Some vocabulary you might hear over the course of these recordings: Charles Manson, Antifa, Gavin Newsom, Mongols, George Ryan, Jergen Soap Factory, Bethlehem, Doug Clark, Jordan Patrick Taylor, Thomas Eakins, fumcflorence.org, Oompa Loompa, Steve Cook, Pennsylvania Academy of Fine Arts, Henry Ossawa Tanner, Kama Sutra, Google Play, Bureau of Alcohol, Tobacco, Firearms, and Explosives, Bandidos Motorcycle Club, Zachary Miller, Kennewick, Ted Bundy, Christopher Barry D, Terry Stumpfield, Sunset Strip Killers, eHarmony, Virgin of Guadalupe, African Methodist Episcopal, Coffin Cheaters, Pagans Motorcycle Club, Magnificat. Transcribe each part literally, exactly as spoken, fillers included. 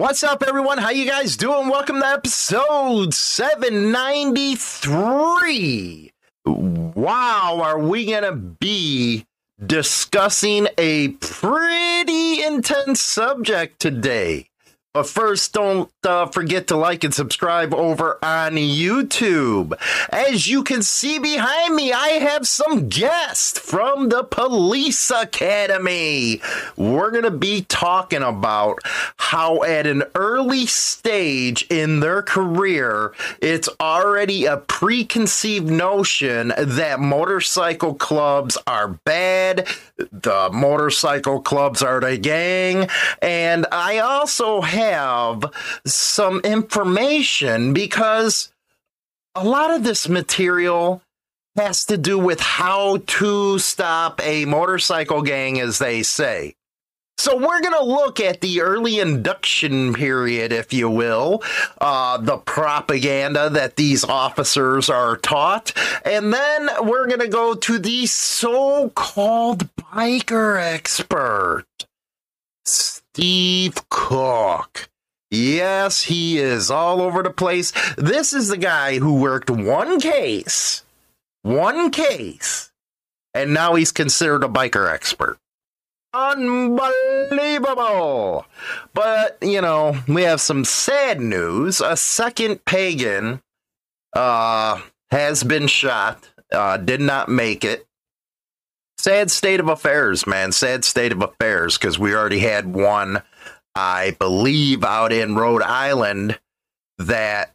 What's up, everyone? How you guys doing? Welcome to episode seven ninety-three. Wow, are we going to be discussing a pretty intense subject today. But first, don't uh, forget to like and subscribe over on YouTube. As you can see behind me, I have some guests from the Police Academy. We're going to be talking about how at an early stage in their career, it's already a preconceived notion that motorcycle clubs are bad, the motorcycle clubs are the gang, and I also have have some information because a lot of this material has to do with how to stop a motorcycle gang, as they say. So we're going to look at the early induction period, if you will, uh, the propaganda that these officers are taught, and then we're going to go to the so-called biker expert, Steve Cook. Yes, he is all over the place. This is the guy who worked one case, one case, and now he's considered a biker expert. Unbelievable. But, you know, we have some sad news. A second pagan uh, has been shot, uh, did not make it. Sad state of affairs, man. Sad state of affairs, because we already had one, I believe, out in Rhode Island that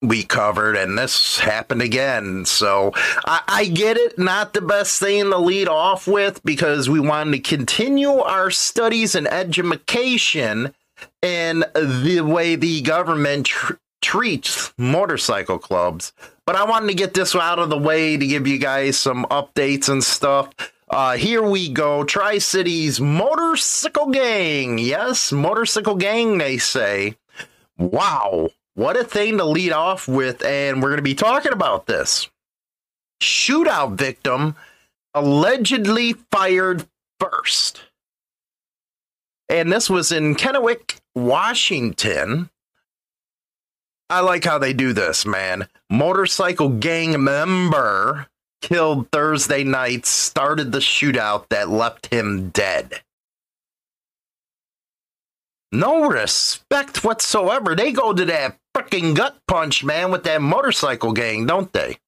we covered, and this happened again. So I, I get it. Not the best thing to lead off with, because we wanted to continue our studies and education in the way the government tr- treats motorcycle clubs. But I wanted to get this out of the way to give you guys some updates and stuff. Uh, here we go. Tri-Cities Motorcycle Gang. Yes, motorcycle gang, they say. Wow, what a thing to lead off with. And we're going to be talking about this. Shootout victim allegedly fired first. And this was in Kennewick, Washington. I like how they do this, man. Motorcycle gang member killed Thursday night started the shootout that left him dead. No respect whatsoever. They go to that freaking gut punch, man, with that motorcycle gang, don't they?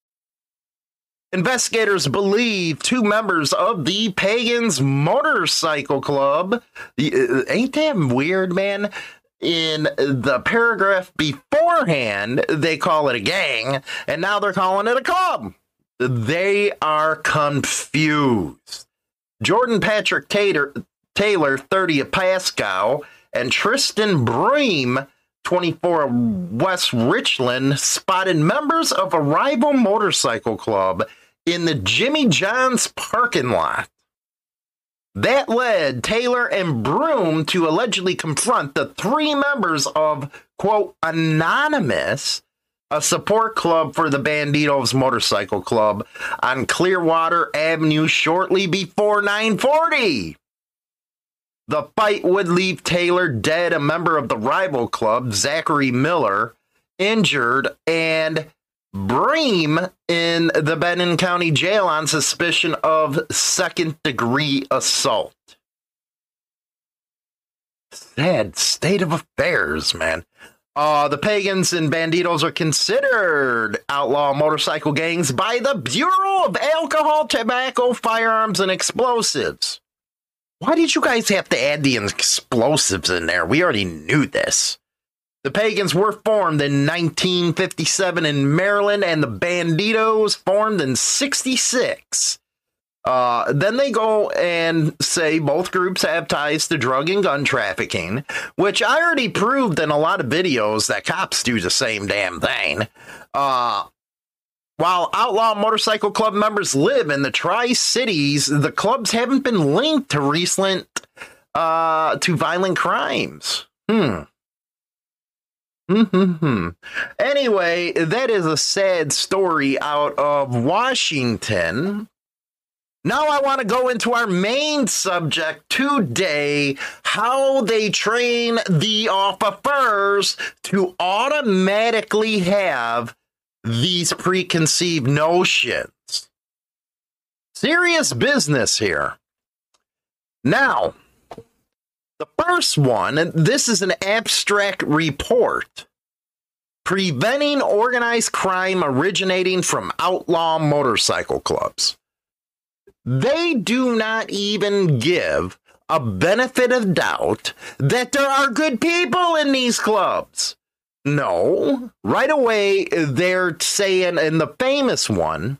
Investigators believe two members of the Pagans Motorcycle Club. Ain't that weird, man? In the paragraph beforehand, they call it a gang, and now they're calling it a club. They are confused. Jordan Patrick Taylor, Taylor thirty of Pasco, and Tristan Bream, twenty-four of West Richland, spotted members of a rival motorcycle club in the Jimmy John's parking lot. That led Taylor and Broom to allegedly confront the three members of, quote, Anonymous, a support club for the Bandidos Motorcycle Club on Clearwater Avenue shortly before nine forty. The fight would leave Taylor dead, a member of the rival club, Zachary Miller, injured, and Bream in the Benton County Jail on suspicion of second-degree assault. Sad state of affairs, man. Uh, the Pagans and Bandidos are considered outlaw motorcycle gangs by the Bureau of Alcohol, Tobacco, Firearms, and Explosives. Why did you guys have to add the explosives in there? We already knew this. The Pagans were formed in nineteen fifty-seven in Maryland, and the Bandidos formed in sixty-six. Uh, then they go and say both groups have ties to drug and gun trafficking, which I already proved in a lot of videos that cops do the same damn thing. Uh, while outlaw motorcycle club members live in the Tri-Cities, the clubs haven't been linked to recent uh, to violent crimes. Hmm. Mm-hmm. Anyway, that is a sad story out of Washington. Now I want to go into our main subject today, how they train the officers to automatically have these preconceived notions. Serious business here. Now, the first one, and this is an abstract report, preventing organized crime originating from outlaw motorcycle clubs. They do not even give a benefit of doubt that there are good people in these clubs. No, right away they're saying, and the famous one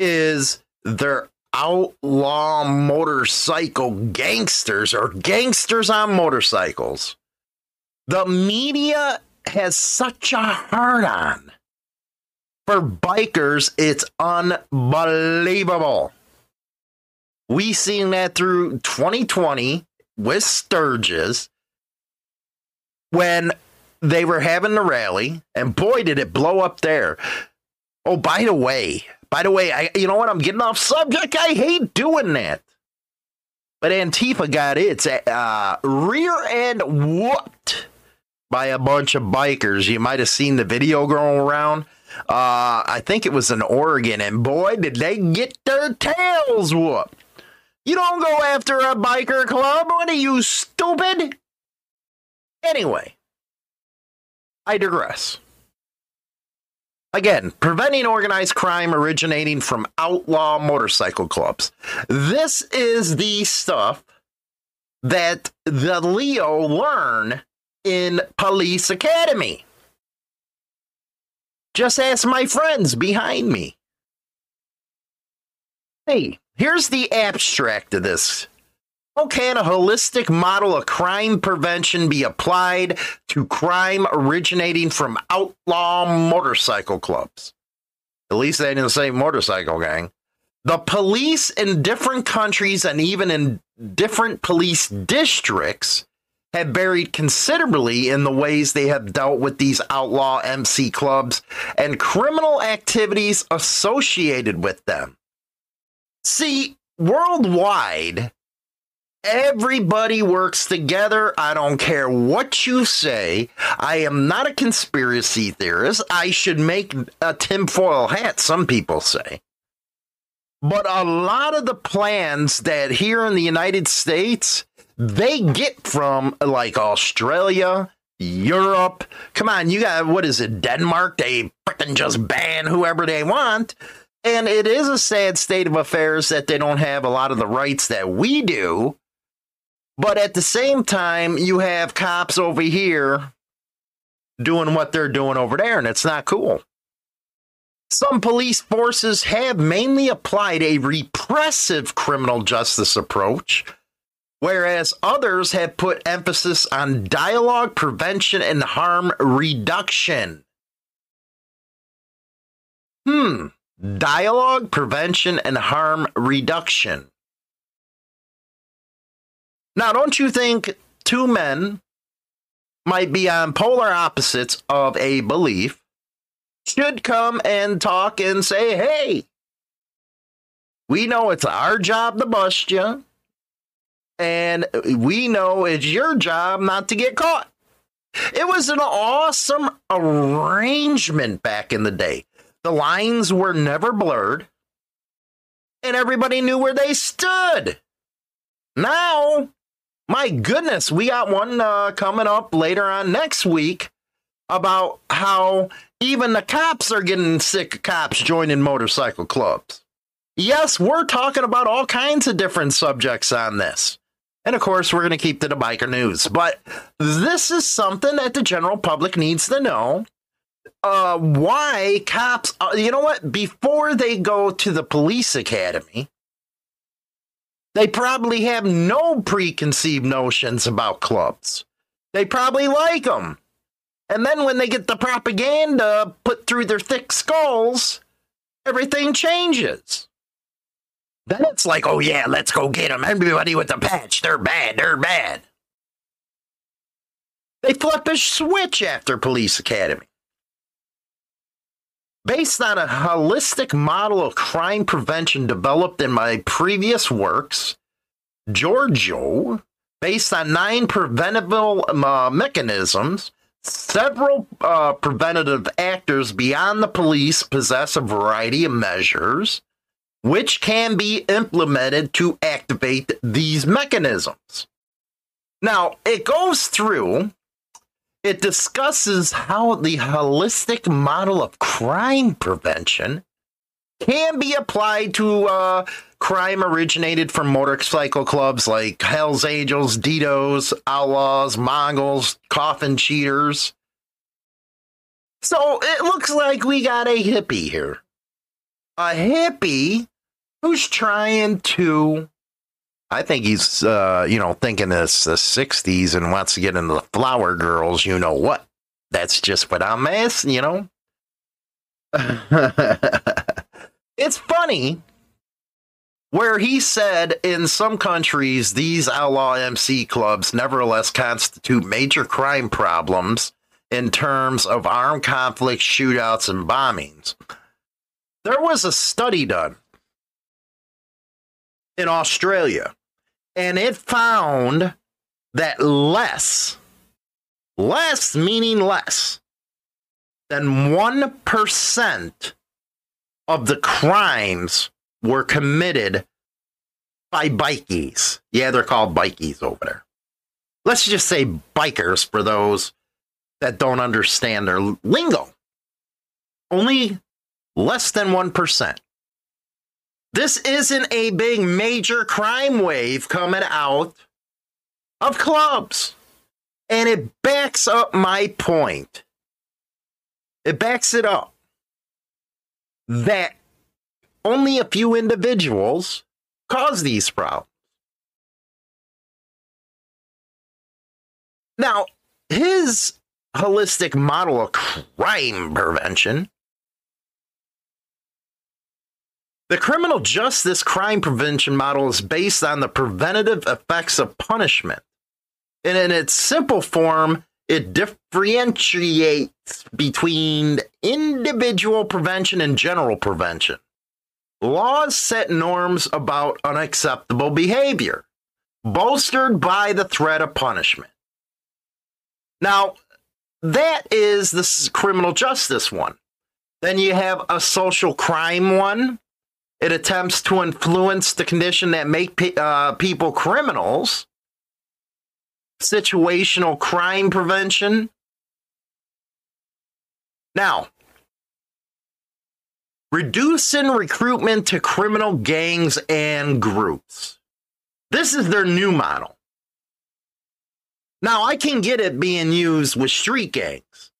is they're outlaw motorcycle gangsters or gangsters on motorcycles. The media has such a hard-on for bikers, it's unbelievable. We seen that through twenty twenty with Sturgis when they were having the rally, and boy, did it blow up there. Oh, by the way, by the way, I, you know what? I'm getting off subject. I hate doing that. But Antifa got its uh, rear end whooped by a bunch of bikers. You might have seen the video going around. Uh, I think it was in Oregon, and boy, did they get their tails whooped. You don't go after a biker club. What are you, stupid? Anyway, I digress. Again, preventing organized crime originating from outlaw motorcycle clubs. This is the stuff that the Leo learn in police academy. Just ask my friends behind me. Hey. Here's the abstract of this. How can a holistic model of crime prevention be applied to crime originating from outlaw motorcycle clubs? At least they didn't say motorcycle gang. The police in different countries and even in different police districts have varied considerably in the ways they have dealt with these outlaw M C clubs and criminal activities associated with them. See, worldwide, everybody works together. I don't care what you say. I am not a conspiracy theorist. I should make a tinfoil hat, some people say. But a lot of the plans that here in the United States, they get from like Australia, Europe. Come on, you got, what is it, Denmark? They freaking just ban whoever they want. And it is a sad state of affairs that they don't have a lot of the rights that we do. But at the same time, you have cops over here doing what they're doing over there, and it's not cool. Some police forces have mainly applied a repressive criminal justice approach, whereas others have put emphasis on dialogue, prevention, and harm reduction. Hmm. Dialogue, prevention, and harm reduction. Now, don't you think two men might be on polar opposites of a belief should come and talk and say, hey, we know it's our job to bust you, and we know it's your job not to get caught. It was an awesome arrangement back in the day. The lines were never blurred, and everybody knew where they stood. Now, my goodness, we got one uh, coming up later on next week about how even the cops are getting sick of cops joining motorcycle clubs. Yes, we're talking about all kinds of different subjects on this. And, of course, we're going to keep to the biker news. But this is something that the general public needs to know. Uh, why cops, uh, you know what, before they go to the police academy, they probably have no preconceived notions about clubs. They probably like them. And then when they get the propaganda put through their thick skulls, everything changes. Then it's like, oh yeah, let's go get them. Everybody with the patch, they're bad, they're bad. They flip a switch after police academy. Based on a holistic model of crime prevention developed in my previous works, Giorgio, based on nine preventable uh, mechanisms, several uh, preventative actors beyond the police possess a variety of measures which can be implemented to activate these mechanisms. Now, it goes through, it discusses how the holistic model of crime prevention can be applied to uh, crime originated from motorcycle clubs like Hell's Angels, Bandidos, Outlaws, Mongols, Coffin Cheaters. So it looks like we got a hippie here. A hippie who's trying to, I think he's, uh, you know, thinking it's the sixties and wants to get into the flower girls, you know what. That's just what I'm asking, you know. It's funny where he said in some countries, these outlaw M C clubs nevertheless constitute major crime problems in terms of armed conflict, shootouts, and bombings. There was a study done in Australia, and it found that less, less meaning less than one percent of the crimes were committed by bikies. Yeah, they're called bikies over there. Let's just say bikers for those that don't understand their lingo. Only less than one percent. This isn't a big major crime wave coming out of clubs. And it backs up my point. It backs it up. That only a few individuals cause these problems. Now, his holistic model of crime prevention, the criminal justice crime prevention model, is based on the preventative effects of punishment. And in its simple form, it differentiates between individual prevention and general prevention. Laws set norms about unacceptable behavior, bolstered by the threat of punishment. Now, that is the criminal justice one. Then you have a social crime one. It attempts to influence the condition that make pe- uh, people criminals. Situational crime prevention. Now, reducing recruitment to criminal gangs and groups. This is their new model. Now, I can get it being used with street gangs.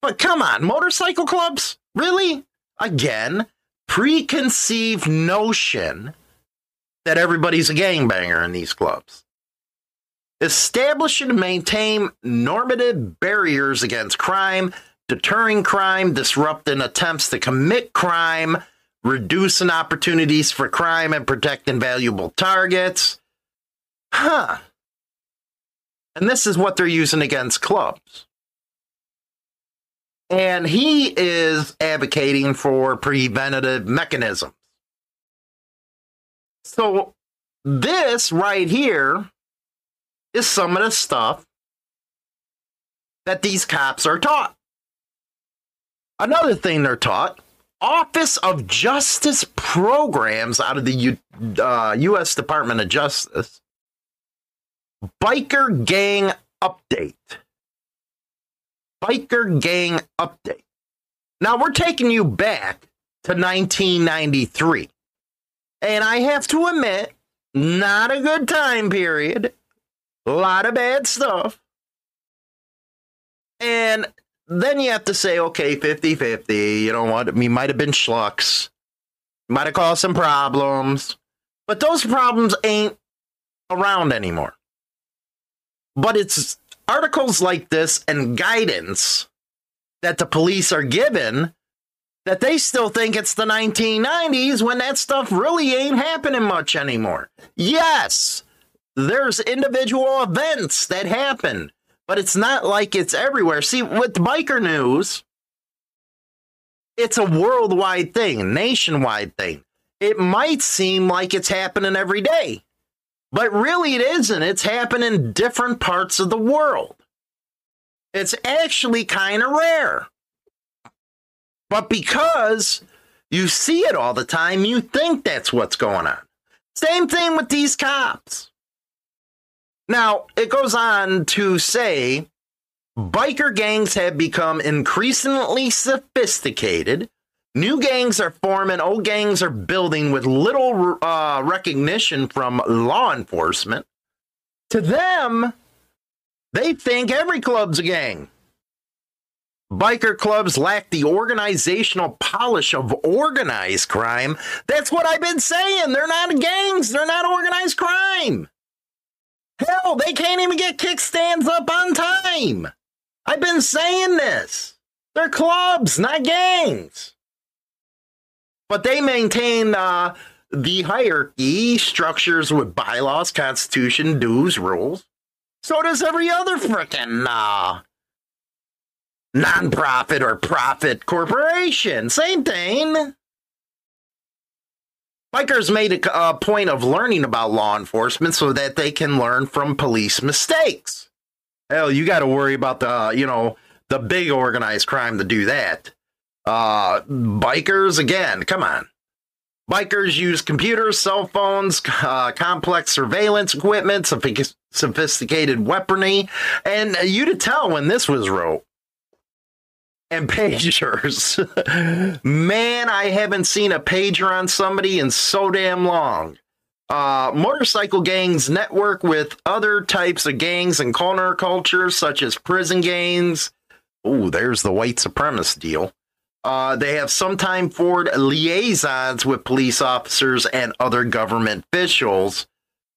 But come on, motorcycle clubs? Really? Again, preconceived notion that everybody's a gangbanger in these clubs. Establish and maintain normative barriers against crime, deterring crime, disrupting attempts to commit crime, reducing opportunities for crime, and protecting valuable targets. Huh. And this is what they're using against clubs. And he is advocating for preventative mechanisms. So this right here is some of the stuff that these cops are taught. Another thing they're taught, Office of Justice Programs out of the U, uh, U S Department of Justice, Biker Gang Update. Biker Gang Update. Now, we're taking you back to nineteen ninety-three. And I have to admit, not a good time period. A lot of bad stuff. And then you have to say, okay, fifty-fifty, you know what? We might have been schlucks. Might have caused some problems. But those problems ain't around anymore. But it's articles like this and guidance that the police are given that they still think it's the nineteen nineties when that stuff really ain't happening much anymore. Yes! There's individual events that happen, but it's not like it's everywhere. See, with biker news, It's a worldwide thing, a nationwide thing. It might seem like it's happening every day, but really it isn't. It's happening in different parts of the world. It's actually kind of rare. But because you see it all the time, you think that's what's going on. Same thing with these cops. Now, it goes on to say, biker gangs have become increasingly sophisticated. New gangs are forming, old gangs are building with little uh, recognition from law enforcement. To them, they think every club's a gang. Biker clubs lack the organizational polish of organized crime. That's what I've been saying. They're not gangs. They're not organized crime. Hell, they can't even get kickstands up on time. I've been saying this. They're clubs, not gangs. But they maintain uh, the hierarchy structures with bylaws, constitution, dues, rules. So does every other frickin' uh, non-profit or profit corporation. Same thing. Bikers made a, a point of learning about law enforcement so that they can learn from police mistakes. Hell, you got to worry about the, you know, the big organized crime to do that. Uh, bikers, again, come on. Bikers use computers, cell phones, uh, complex surveillance equipment, sophisticated weaponry, and you to tell when this was wrote. And pagers. Man, I haven't seen a pager on somebody in so damn long. Uh, motorcycle gangs network with other types of gangs and counterculture, such as prison gangs. Ooh, there's the white supremacist deal. Uh, they have sometimes forward liaisons with police officers and other government officials.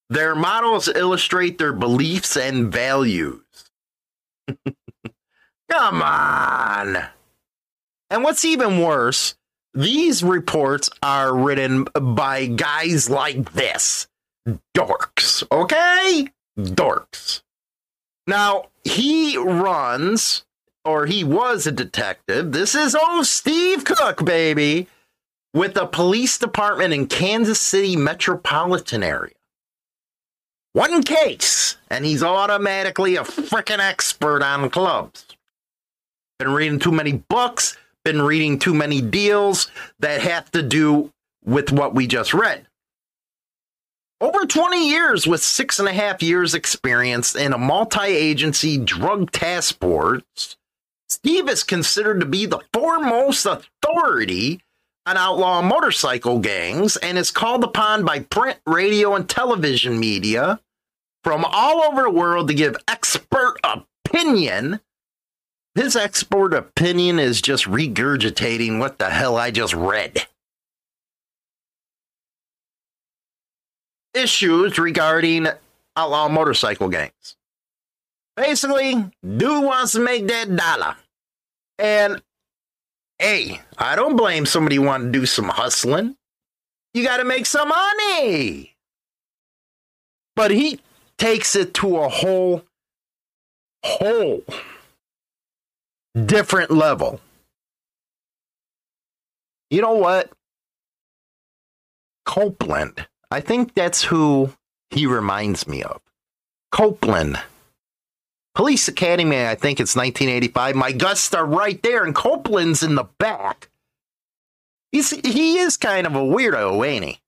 Their models illustrate their beliefs and values. Come on. And what's even worse, these reports are written by guys like this. Dorks, okay? Dorks. Now, he runs, or he was a detective. This is old Steve Cook, baby, with the police department in Kansas City metropolitan area. One case, and he's automatically a freaking expert on clubs. Been reading too many books, been reading too many deals that have to do with what we just read. Over twenty years with six and a half years experience in a multi-agency drug task force, Steve is considered to be the foremost authority on outlaw motorcycle gangs and is called upon by print, radio, and television media from all over the world to give expert opinion. His expert opinion is just regurgitating what the hell I just read. Issues regarding outlaw motorcycle gangs. Basically, dude wants to make that dollar. And, hey, I don't blame somebody wanting to do some hustling. You got to make some money. But he takes it to a whole, whole different level. You know what? Copeland. I think that's who he reminds me of. Copeland. Police Academy, I think it's nineteen eighty-five. My gusts are right there, and Copeland's in the back. He's, he is kind of a weirdo, ain't he?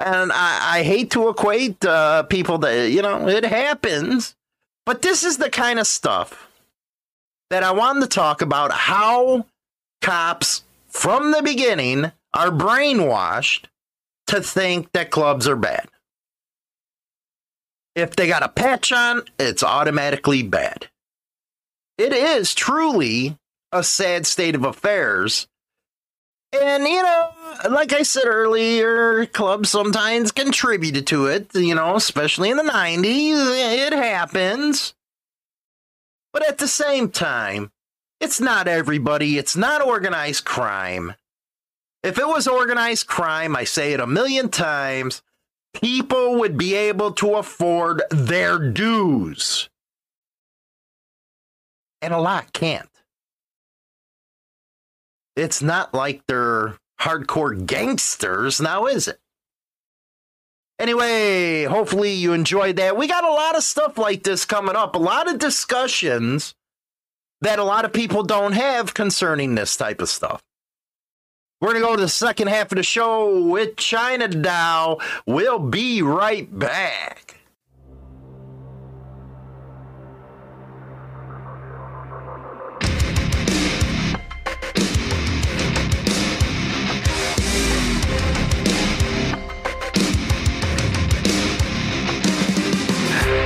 And I, I hate to equate uh, people that, you know, it happens. But this is the kind of stuff that I wanted to talk about, how cops from the beginning are brainwashed to think that clubs are bad. If they got a patch on, it's automatically bad. It is truly a sad state of affairs. And, you know, like I said earlier, clubs sometimes contributed to it, you know, especially in the nineties. It happens. But at the same time, it's not everybody. It's not organized crime. If it was organized crime, I say it a million times, people would be able to afford their dues. And a lot can't. it's not like they're hardcore gangsters now, is it? Anyway, hopefully you enjoyed that. We got a lot of stuff like this coming up, a lot of discussions that a lot of people don't have concerning this type of stuff. We're going to go to the second half of the show with China Dow. We'll be right back.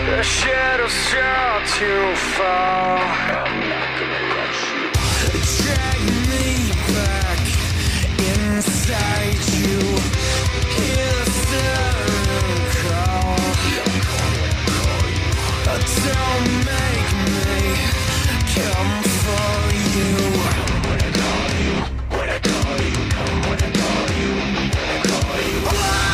The shadows start to fall. I'm not gonna rush you. Drag me back inside you. Hear the siren call. Don't make me come for you. When I call you, when I call you, come when I call you, when I call you. Why?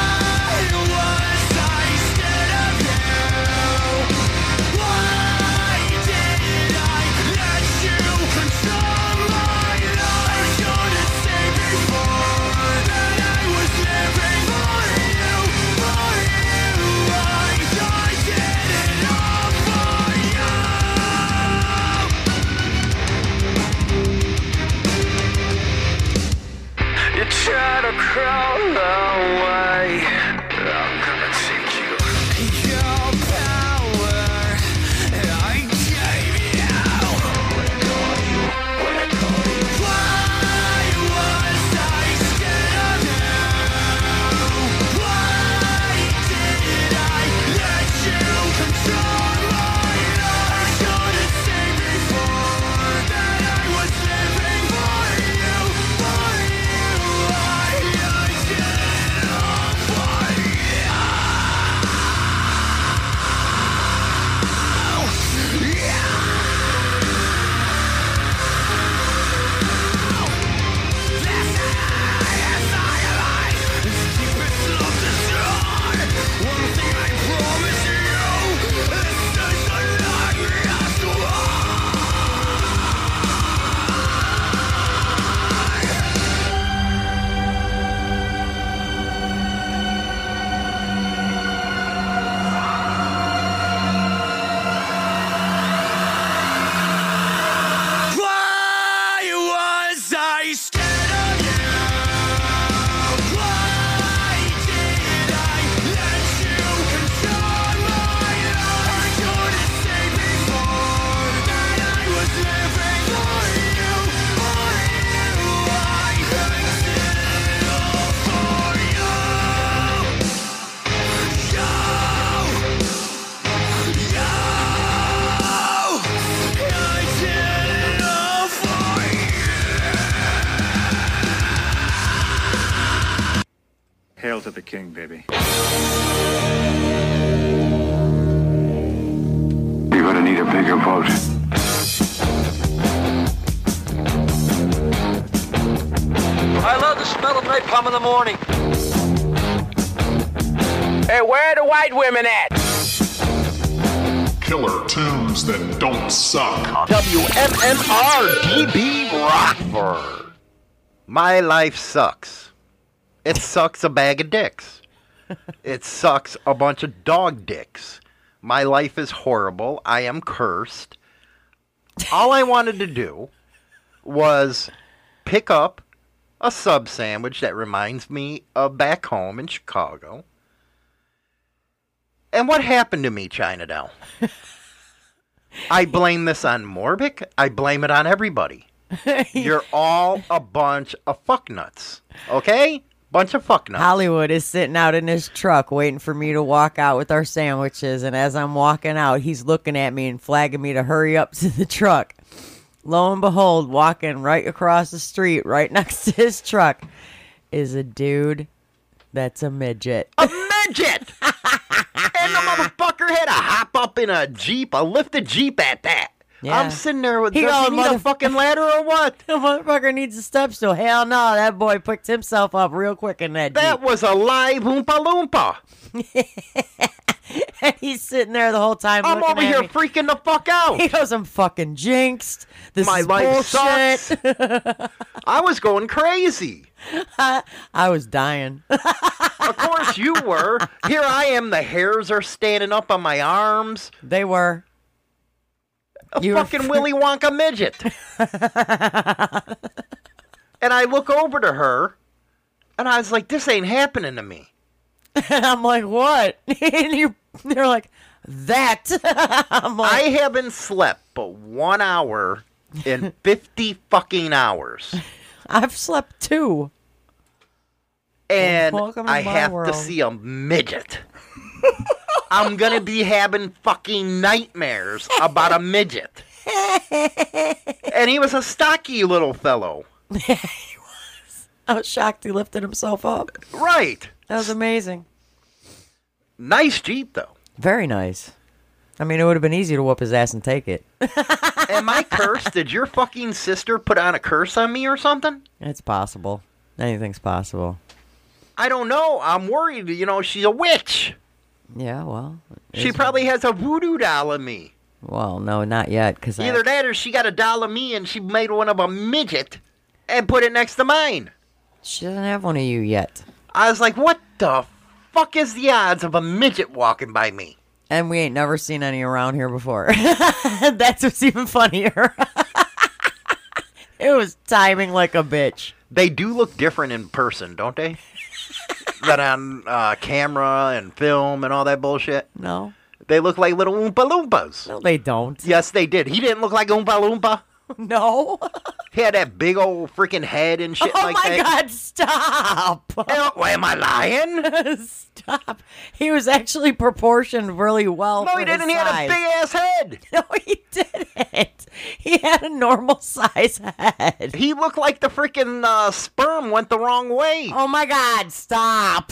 Try to crawl away. I'm gonna take you. Your power, I gave you. When I call you, when I call you. Why was I still there? Why did I let you control my life? I should have seen before that I was living for you, for you. Hail to the king, baby. You're gonna need a bigger boat. I love the smell of napalm in the morning. Hey, where are the white women at? Killer tunes that don't suck. W M M R D B Rockford. My life sucks. It sucks a bag of dicks. It sucks a bunch of dog dicks. My life is horrible. I am cursed. All I wanted to do was pick up a sub sandwich that reminds me of back home in Chicago. And what happened to me, China Dow? I blame this on Morbic. I blame it on everybody. You're all a bunch of fucknuts. Okay? Bunch of fuck nuts. Hollywood is sitting out in his truck waiting for me to walk out with our sandwiches, and as I'm walking out, he's looking at me and flagging me to hurry up to the truck. Lo and behold, walking right across the street, right next to his truck, is a dude that's a midget. A midget! And the motherfucker had to hop up in a Jeep, a lifted Jeep at that. Yeah. I'm sitting there with, he does he need motherf- a fucking ladder or what? The motherfucker needs a step stool. Hell no, that boy picked himself up real quick in that That Jeep. Was a live Oompa Loompa. And he's sitting there the whole time. I'm over here me. freaking the fuck out. He goes, I'm fucking jinxed. This My is life bullshit. Sucks. I was going crazy. I, I was dying. Of course you were. Here I am. The hairs are standing up on my arms. They were. A you fucking were... Willy Wonka midget. And I look over to her, and I was like, this ain't happening to me. And I'm like, what? And you, they're like, that. I'm like, I haven't slept but one hour in fifty fucking hours. I've slept two. And I have world. to see a midget. I'm going to be having fucking nightmares about a midget. And he was a stocky little fellow. He was. I was shocked he lifted himself up. Right. That was amazing. Nice Jeep, though. Very nice. I mean, it would have been easy to whoop his ass and take it. Am I cursed? Did your fucking sister put on a curse on me or something? It's possible. Anything's possible. I don't know. I'm worried. You know, she's a witch. Yeah, well. She probably has a voodoo doll of me. Well, no, not yet. Cause Either I... that or she got a doll of me and she made one of a midget and put it next to mine. She doesn't have one of you yet. I was like, what the fuck is the odds of a midget walking by me? And we ain't never seen any around here before. That's what's even funnier. It was timing like a bitch. They do look different in person, don't they? Than on uh, camera and film and all that bullshit. No. They look like little Oompa Loompas. No, they don't. Yes, they did. He didn't look like Oompa Loompa. No. He had that big old freaking head and shit oh like that. Oh, my God, stop. Why am I lying? Stop. He was actually proportioned really well. No, he didn't. He had a big-ass head. No, he didn't. He had a normal-size head. He looked like the freaking uh, sperm went the wrong way. Oh, my God, stop.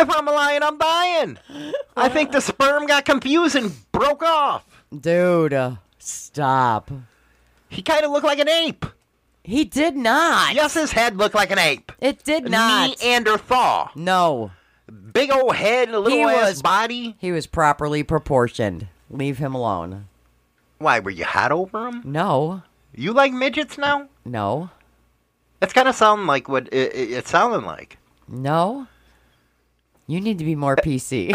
If I'm lying, I'm dying. I think the sperm got confused and broke off. Dude, uh, stop. He kind of looked like an ape. He did not. Yes, his head looked like an ape. It did not. Neanderthal. No. Big old head and a little he ass was, body. He was properly proportioned. Leave him alone. Why, were you hot over him? No. You like midgets now? No. That's kind of sounding like what it, it, it sounded like. No. You need to be more P C.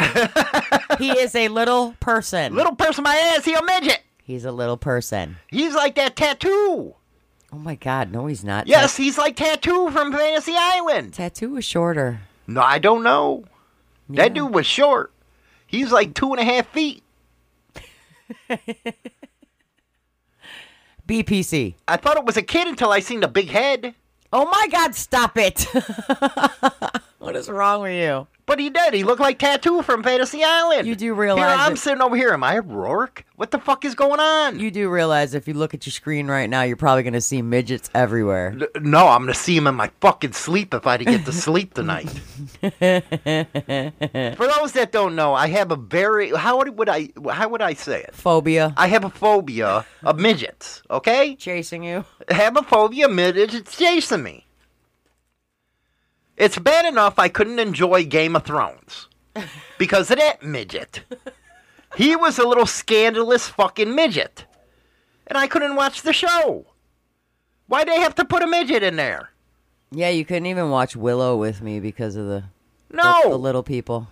He is a little person. Little person, my ass. He a midget. He's a little person. He's like that tattoo. Oh, my God. No, he's not. Yes, that... he's like Tattoo from Fantasy Island. Tattoo was shorter. No, I don't know. Yeah. That dude was short. He's like two and a half feet. B P C. I thought it was a kid until I seen the big head. Oh, my God. Stop it. What is wrong with you? But he did. He looked like Tattoo from Fantasy Island. You do realize... Here, I'm it. sitting over here. Am I a Rourke? What the fuck is going on? You do realize if you look at your screen right now, you're probably going to see midgets everywhere. No, I'm going to see them in my fucking sleep if I didn't get to sleep tonight. For those that don't know, I have a very... How would I How would I say it? Phobia. I have a phobia of midgets, okay? Chasing you. I have a phobia of midgets chasing me. It's bad enough I couldn't enjoy Game of Thrones because of that midget. He was a little scandalous fucking midget. And I couldn't watch the show. Why'd they have to put a midget in there? Yeah, you couldn't even watch Willow with me because of the, no. the, the little people.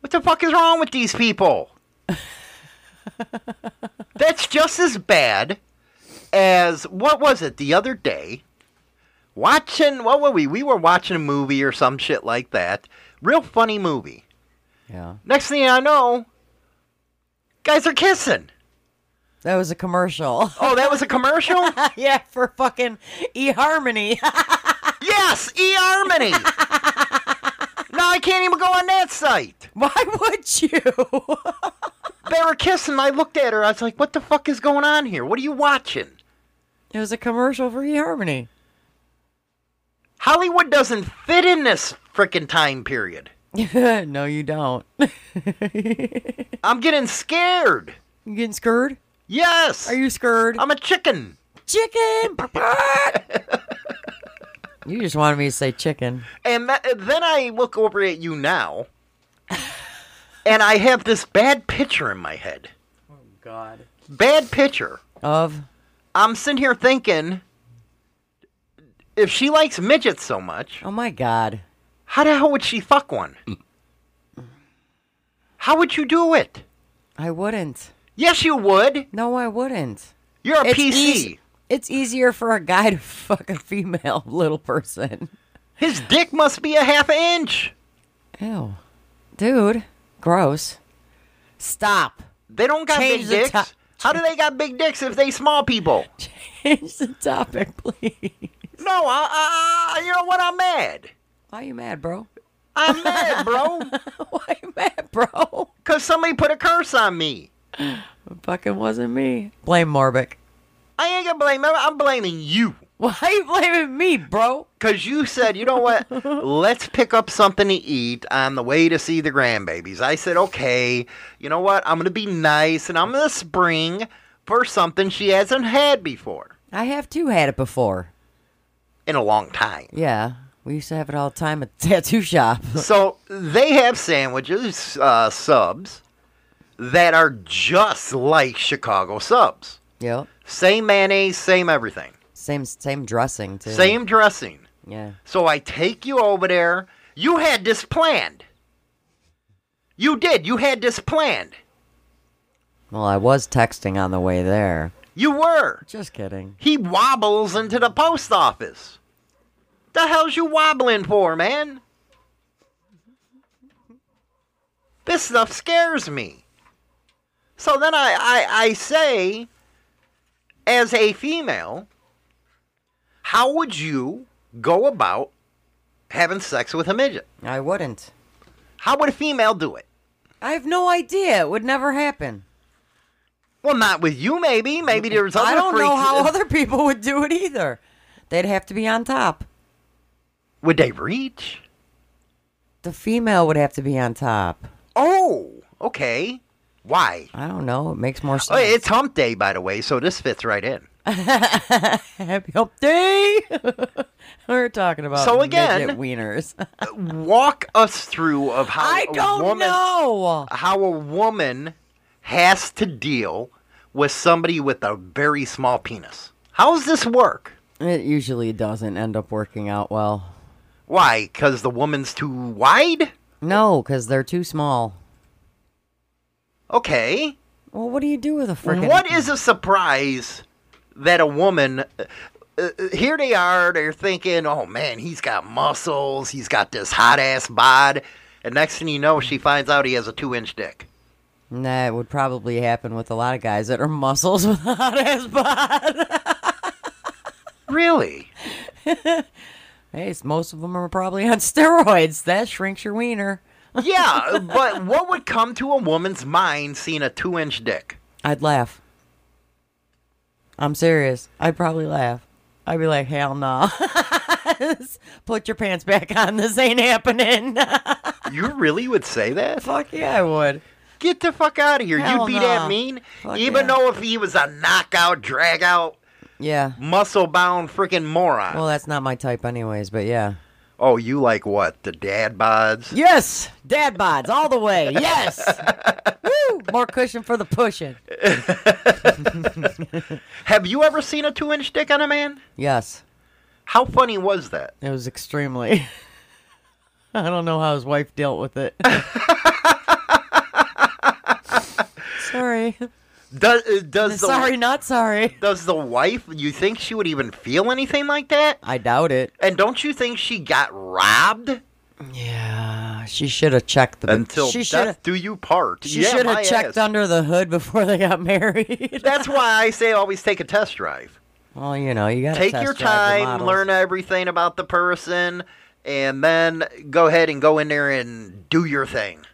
What the fuck is wrong with these people? That's just as bad as, what was it, the other day? Watching, what were we? We were watching a movie or some shit like that. Real funny movie. Yeah. Next thing I know, guys are kissing. That was a commercial. Oh, that was a commercial? Yeah, for fucking eHarmony. Yes, eHarmony. No, I can't even go on that site. Why would you? They were kissing. I looked at her. I was like, what the fuck is going on here? What are you watching? It was a commercial for eHarmony. Hollywood doesn't fit in this frickin' time period. No, you don't. I'm getting scared. You getting scared? Yes. Are you scared? I'm a chicken. Chicken. You just wanted me to say chicken. And that, then I look over at you now, and I have this bad picture in my head. Oh, God. Bad picture. Of? I'm sitting here thinking, if she likes midgets so much. Oh, my God. How the hell would she fuck one? How would you do it? I wouldn't. Yes, you would. No, I wouldn't. You're a it's P C. Easy. It's easier for a guy to fuck a female little person. His dick must be a half inch. Ew. Dude. Gross. Stop. They don't got Change big dicks. To- How do they got big dicks if they small people? Change the topic, please. No, I, I, you know what? I'm mad. Why are you mad, bro? I'm mad, bro. Why are you mad, bro? Because somebody put a curse on me. It fucking wasn't me. Blame Marvick. I ain't gonna blame him. I'm blaming you. Why are you blaming me, bro? Because you said, you know what? Let's pick up something to eat on the way to see the grandbabies. I said, okay, you know what? I'm going to be nice, and I'm going to spring for something she hasn't had before. I have, too, had it before. In a long time. Yeah. We used to have it all the time at the tattoo shop. So they have sandwiches, uh, subs, that are just like Chicago subs. Yep. Same mayonnaise, same everything. Same same dressing, too. Same dressing. Yeah. So I take you over there. You had this planned. You did. You had this planned. Well, I was texting on the way there. You were. Just kidding. He wobbles into the post office. The hell's you wobbling for, man? This stuff scares me. So then I, I, I say, as a female, how would you go about having sex with a midget? I wouldn't. How would a female do it? I have no idea. It would never happen. Well, not with you, maybe. Maybe there's other freaks. I don't freaks. know how other people would do it either. They'd have to be on top. Would they reach? The female would have to be on top. Oh, okay. Why? I don't know. It makes more sense. Oh, it's hump day, by the way, so this fits right in. Happy Hump Day! We're talking about so again, midget wieners. Walk us through of how I a don't woman, know how a woman has to deal with somebody with a very small penis. How does this work? It usually doesn't end up working out well. Why? Because the woman's too wide? No, because they're too small. Okay. Well, what do you do with a frickin'? What is a surprise? That a woman, uh, here they are, they're thinking, oh man, he's got muscles, he's got this hot-ass bod, and next thing you know, she finds out he has a two-inch dick. Nah, it would probably happen with a lot of guys that are muscles with a hot-ass bod. Really? Hey, most of them are probably on steroids. That shrinks your wiener. Yeah, but what would come to a woman's mind seeing a two-inch dick? I'd laugh. I'm serious. I'd probably laugh. I'd be like, hell no. Nah. Put your pants back on. This ain't happening. You really would say that? Fuck yeah, I would. Get the fuck out of here. Hell You'd be nah. that mean? Fuck Even yeah. though if he was a knockout, drag-out, yeah. muscle-bound freaking moron. Well, that's not my type anyways, but yeah. Oh, you like what? The dad bods? Yes. Dad bods all the way. Yes. Woo. More cushion for the pushing. Have you ever seen a two-inch dick on a man? Yes. How funny was that? It was extremely. I don't know how his wife dealt with it. Sorry. Does, does the, sorry, not sorry. Does the wife, you think she would even feel anything like that? I doubt it. And don't you think she got robbed? Yeah, she should have checked the... Until she death do you part. She yeah, should have checked ass. under the hood before they got married. That's why I say always take a test drive. Well, you know, you got to Take test your time, learn everything about the person, and then go ahead and go in there and do your thing.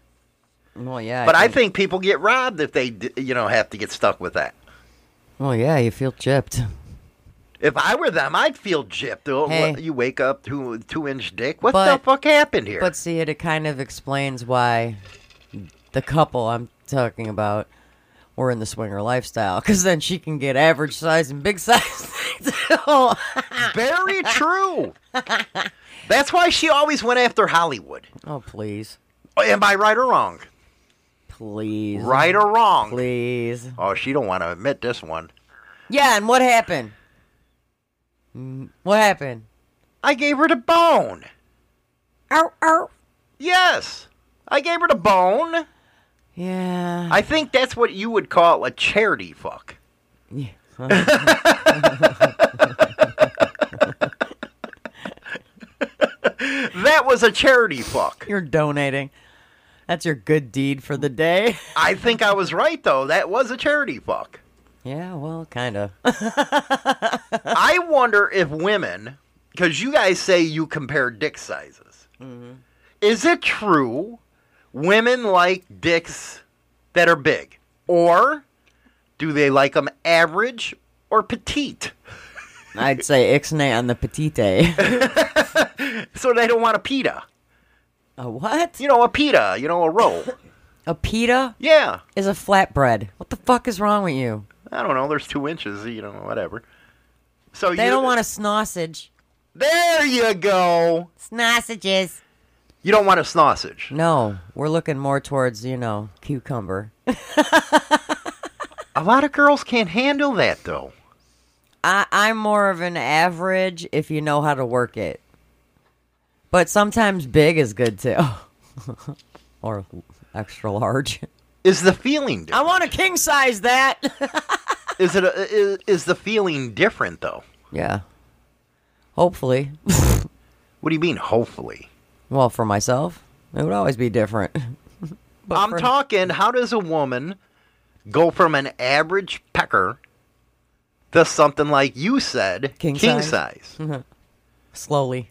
Well, yeah. But I think, I think people get robbed if they, you know, have to get stuck with that. Well, yeah, you feel gypped. If I were them, I'd feel gypped. Oh, hey, what, you wake up to two-inch dick. What but, the fuck happened here? But see, it, it kind of explains why the couple I'm talking about were in the swinger lifestyle. Because then she can get average size and big size. too. Very true. That's why she always went after Hollywood. Oh, please. Am I right or wrong? Please. Right or wrong? Please. Oh, she don't want to admit this one. Yeah, and what happened? What happened? I gave her the bone. Ow, ow. Yes. I gave her the bone. Yeah. I think that's what you would call a charity fuck. Yeah. That was a charity fuck. You're donating. That's your good deed for the day. I think I was right, though. That was a charity fuck. Yeah, well, kind of. I wonder if women, because you guys say you compare dick sizes. Mm-hmm. Is it true women like dicks that are big? Or do they like them average or petite? I'd say ixnay on the petite. So they don't want a pita. A what? You know, a pita. You know, a roll. A pita? Yeah. Is a flatbread. What the fuck is wrong with you? I don't know. There's two inches. You know, whatever. So They you, don't want a snossage. There you go. Snossages. You don't want a snossage. No. We're looking more towards, you know, cucumber. A lot of girls can't handle that, though. I, I'm more of an average if you know how to work it. But sometimes big is good, too. Or extra large. Is the feeling different? I want a king size that. Is it? A, is, is the feeling different, though? Yeah. Hopefully. What do you mean, hopefully? Well, for myself, it would always be different. I'm for... talking, how does a woman go from an average pecker to something like you said, king, king size? size. Slowly.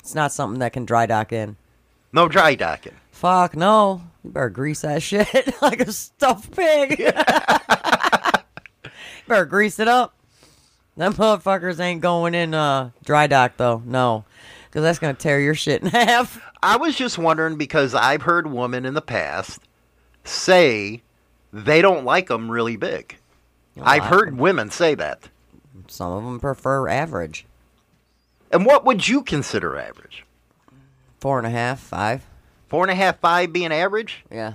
It's not something that can dry dock in. No dry docking. Fuck, no. You better grease that shit like a stuffed pig. Yeah. Better grease it up. Them motherfuckers ain't going in uh, dry dock, though. No. Because that's going to tear your shit in half. I was just wondering because I've heard women in the past say they don't like them really big. Well, I've heard women say that. Some of them prefer average. And what would you consider average? Four and a half, five. Four and a half, five being average? Yeah.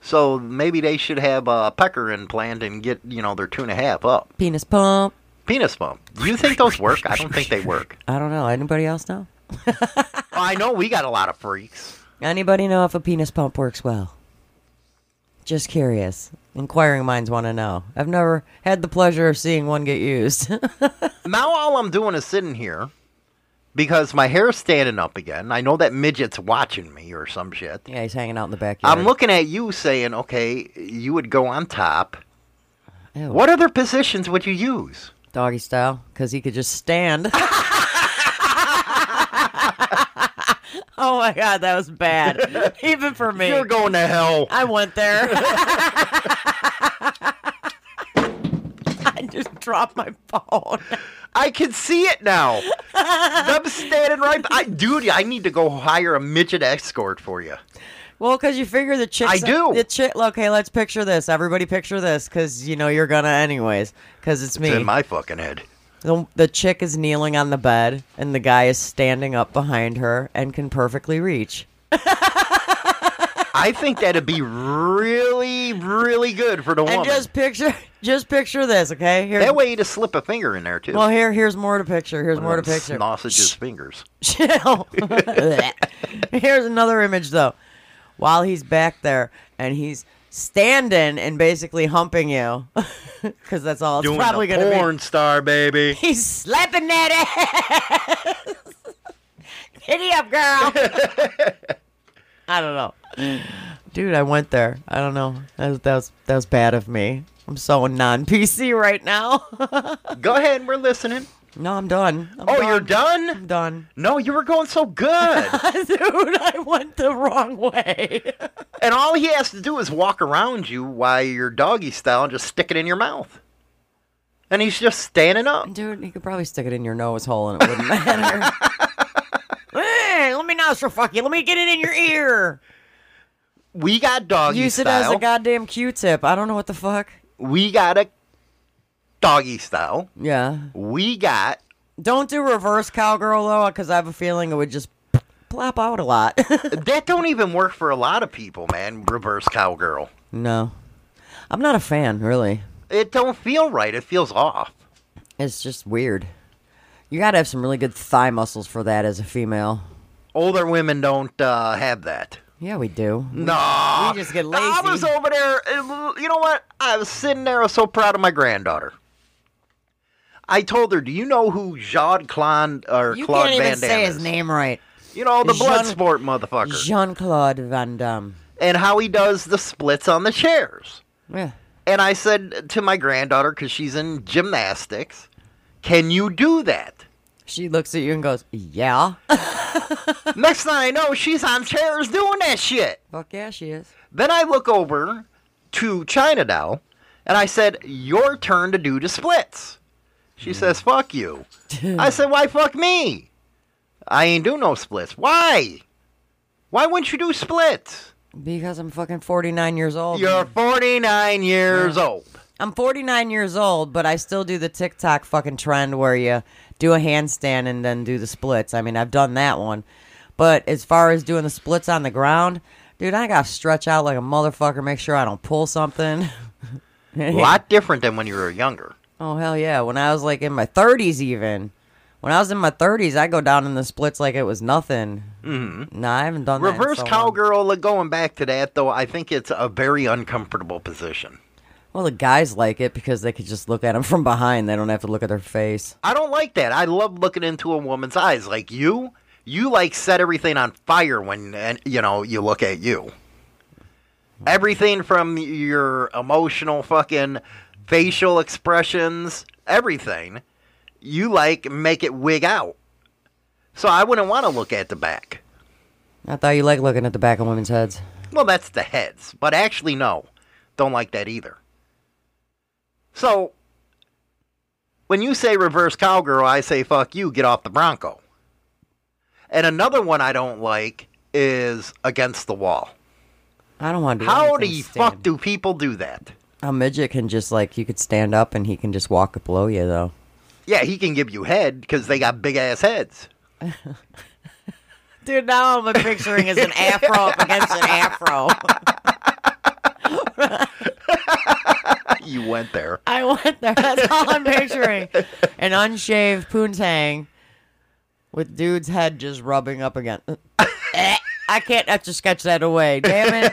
So maybe they should have a pecker implant and get, you know, their two and a half up. Penis pump. Penis pump. Do you think those work? I don't think they work. I don't know. Anybody else know? I know we got a lot of freaks. Anybody know if a penis pump works well? Just curious. Inquiring minds want to know. I've never had the pleasure of seeing one get used. Now all I'm doing is sitting here. Because my hair's standing up again. I know that midget's watching me or some shit. Yeah, he's hanging out in the backyard. I'm looking at you saying, okay, you would go on top. Ew. What other positions would you use? Doggy style, because he could just stand. Oh, my God, that was bad. Even for me. You're going to hell. I went there. I just dropped my phone. I can see it now. I'm standing right. I, dude, I need to go hire a midget escort for you. Well, because you figure the chicks. I do. The chick, okay, let's picture this. Everybody picture this because, you know, you're going to anyways because it's me. It's in my fucking head. The, the chick is kneeling on the bed and the guy is standing up behind her and can perfectly reach. I think that'd be really, really good for the woman. And just picture, just picture this, okay? Here's, that way you just slip a finger in there, too. Well, here, here's more to picture. Here's more to picture. Sausage's fingers. Chill. Here's another image, though. While he's back there, and he's standing and basically humping you, because that's all it's Doing probably going to be. Doing the porn star, baby. He's slapping that ass. Giddy up, girl. I don't know. Dude, I went there. I don't know. That was, that was, that was bad of me. I'm so non-P C right now. Go ahead. We're listening. No, I'm done. I'm oh, done. You're done? I'm done. No, you were going so good. Dude, I went the wrong way. And all he has to do is walk around you while you're doggy style and just stick it in your mouth. And he's just standing up. Dude, he could probably stick it in your nose hole and it wouldn't matter. Hey, let me nostril-fuck you. Let me get it in your ear. We got doggy style. Use it style. As a goddamn Q-tip. I don't know what the fuck. We got a doggy style. Yeah. We got... Don't do reverse cowgirl, though, because I have a feeling it would just plop out a lot. That don't even work for a lot of people, man, reverse cowgirl. No. I'm not a fan, really. It don't feel right. It feels off. It's just weird. You got to have some really good thigh muscles for that as a female. Older women don't uh, have that. Yeah, we do. We, no. We just get lazy. I was over there. You know what? I was sitting there. I was so proud of my granddaughter. I told her, do you know who Jean Claude or you Claude Van Damme is? You can't even say his name right. You know, the Jean, Bloodsport motherfucker. Jean-Claude Van Damme. And how he does the splits on the chairs. Yeah. And I said to my granddaughter, because she's in gymnastics, can you do that? She looks at you and goes, yeah. Next thing I know, she's on chairs doing that shit. Fuck yeah, she is. Then I look over to China Doll, and I said, your turn to do the splits. She mm. says, fuck you. I said, why fuck me? I ain't do no splits. Why? Why wouldn't you do splits? Because I'm fucking forty-nine years old. You're forty-nine years yeah. old. I'm forty-nine years old, but I still do the TikTok fucking trend where you do a handstand and then do the splits. I mean, I've done that one. But as far as doing the splits on the ground, dude, I gotta stretch out like a motherfucker, make sure I don't pull something. A lot different than when you were younger. Oh, hell yeah. When I was like in my thirties even. When I was in my thirties, I go down in the splits like it was nothing. Mm-hmm. No, nah, I haven't done that. Reverse so cowgirl, long. Going back to that, though, I think it's a very uncomfortable position. Well, the guys like it because they could just look at them from behind. They don't have to look at their face. I don't like that. I love looking into a woman's eyes. Like you, you like set everything on fire when, you know, you look at you. Everything from your emotional fucking facial expressions, everything. You, like, make it wig out. So I wouldn't want to look at the back. I thought you liked looking at the back of women's heads. Well, that's the heads. But actually, no. Don't like that either. So, when you say reverse cowgirl, I say, fuck you, get off the Bronco. And another one I don't like is against the wall. I don't want to do that. How the fuck do people do that? A midget can just, like, you could stand up and he can just walk up below you, though. Yeah, he can give you head because they got big-ass heads. Dude, now I'm picturing as an afro up against an afro. You went there. I went there. That's all I'm picturing. An unshaved poontang with dude's head just rubbing up against. I can't have to sketch that away. Damn it.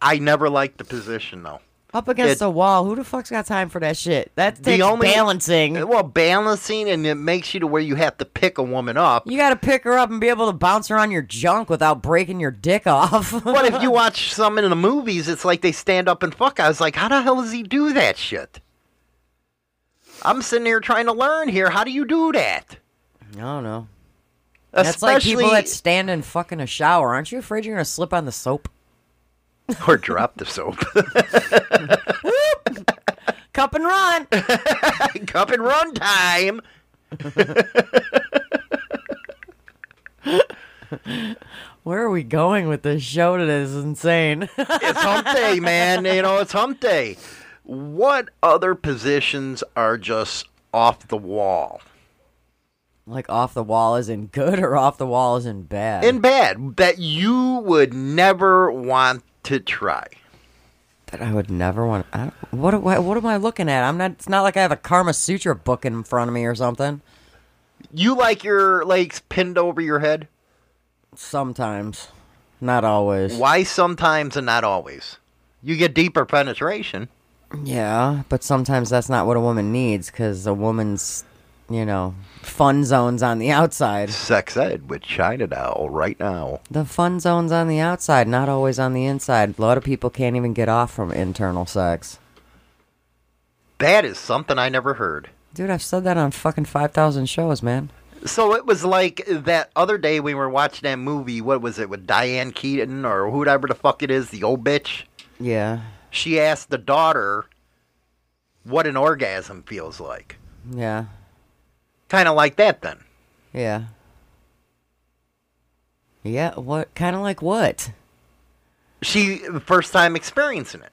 I never liked the position, though. Up against it, the wall. Who the fuck's got time for that shit? That takes only, balancing. Well, balancing, and it makes you to where you have to pick a woman up. You got to pick her up and be able to bounce her on your junk without breaking your dick off. But if you watch some in the movies, it's like they stand up and fuck. I was like, how the hell does he do that shit? I'm sitting here trying to learn here. How do you do that? I don't know. Especially, that's like people that stand and fuck in a shower. Aren't you afraid you're going to slip on the soap? Or drop the soap. Cup and run. Cup and run time. Where are we going with this show today? This is insane. It's hump day, man. You know, it's hump day. What other positions are just off the wall? Like off the wall as in good or off the wall as in bad? In bad. That you would never want to try. That I would never want. I what, what? What am I looking at? I'm not. It's not like I have a Kama Sutra book in front of me or something. You like your legs pinned over your head? Sometimes, not always. Why sometimes and not always? You get deeper penetration. Yeah, but sometimes that's not what a woman needs because a woman's, you know, fun zone's on the outside. Sex ed with China Doll right now. The fun zone's on the outside, not always on the inside. A lot of people can't even get off from internal sex. That is something I never heard. Dude, I've said that on fucking five thousand shows, man. So it was like that other day we were watching that movie, what was it, with Diane Keaton or whoever the fuck it is, the old bitch? Yeah. She asked the daughter what an orgasm feels like. Yeah. Kind of like that, then. Yeah. Yeah, what? Kind of like what? She, first time experiencing it.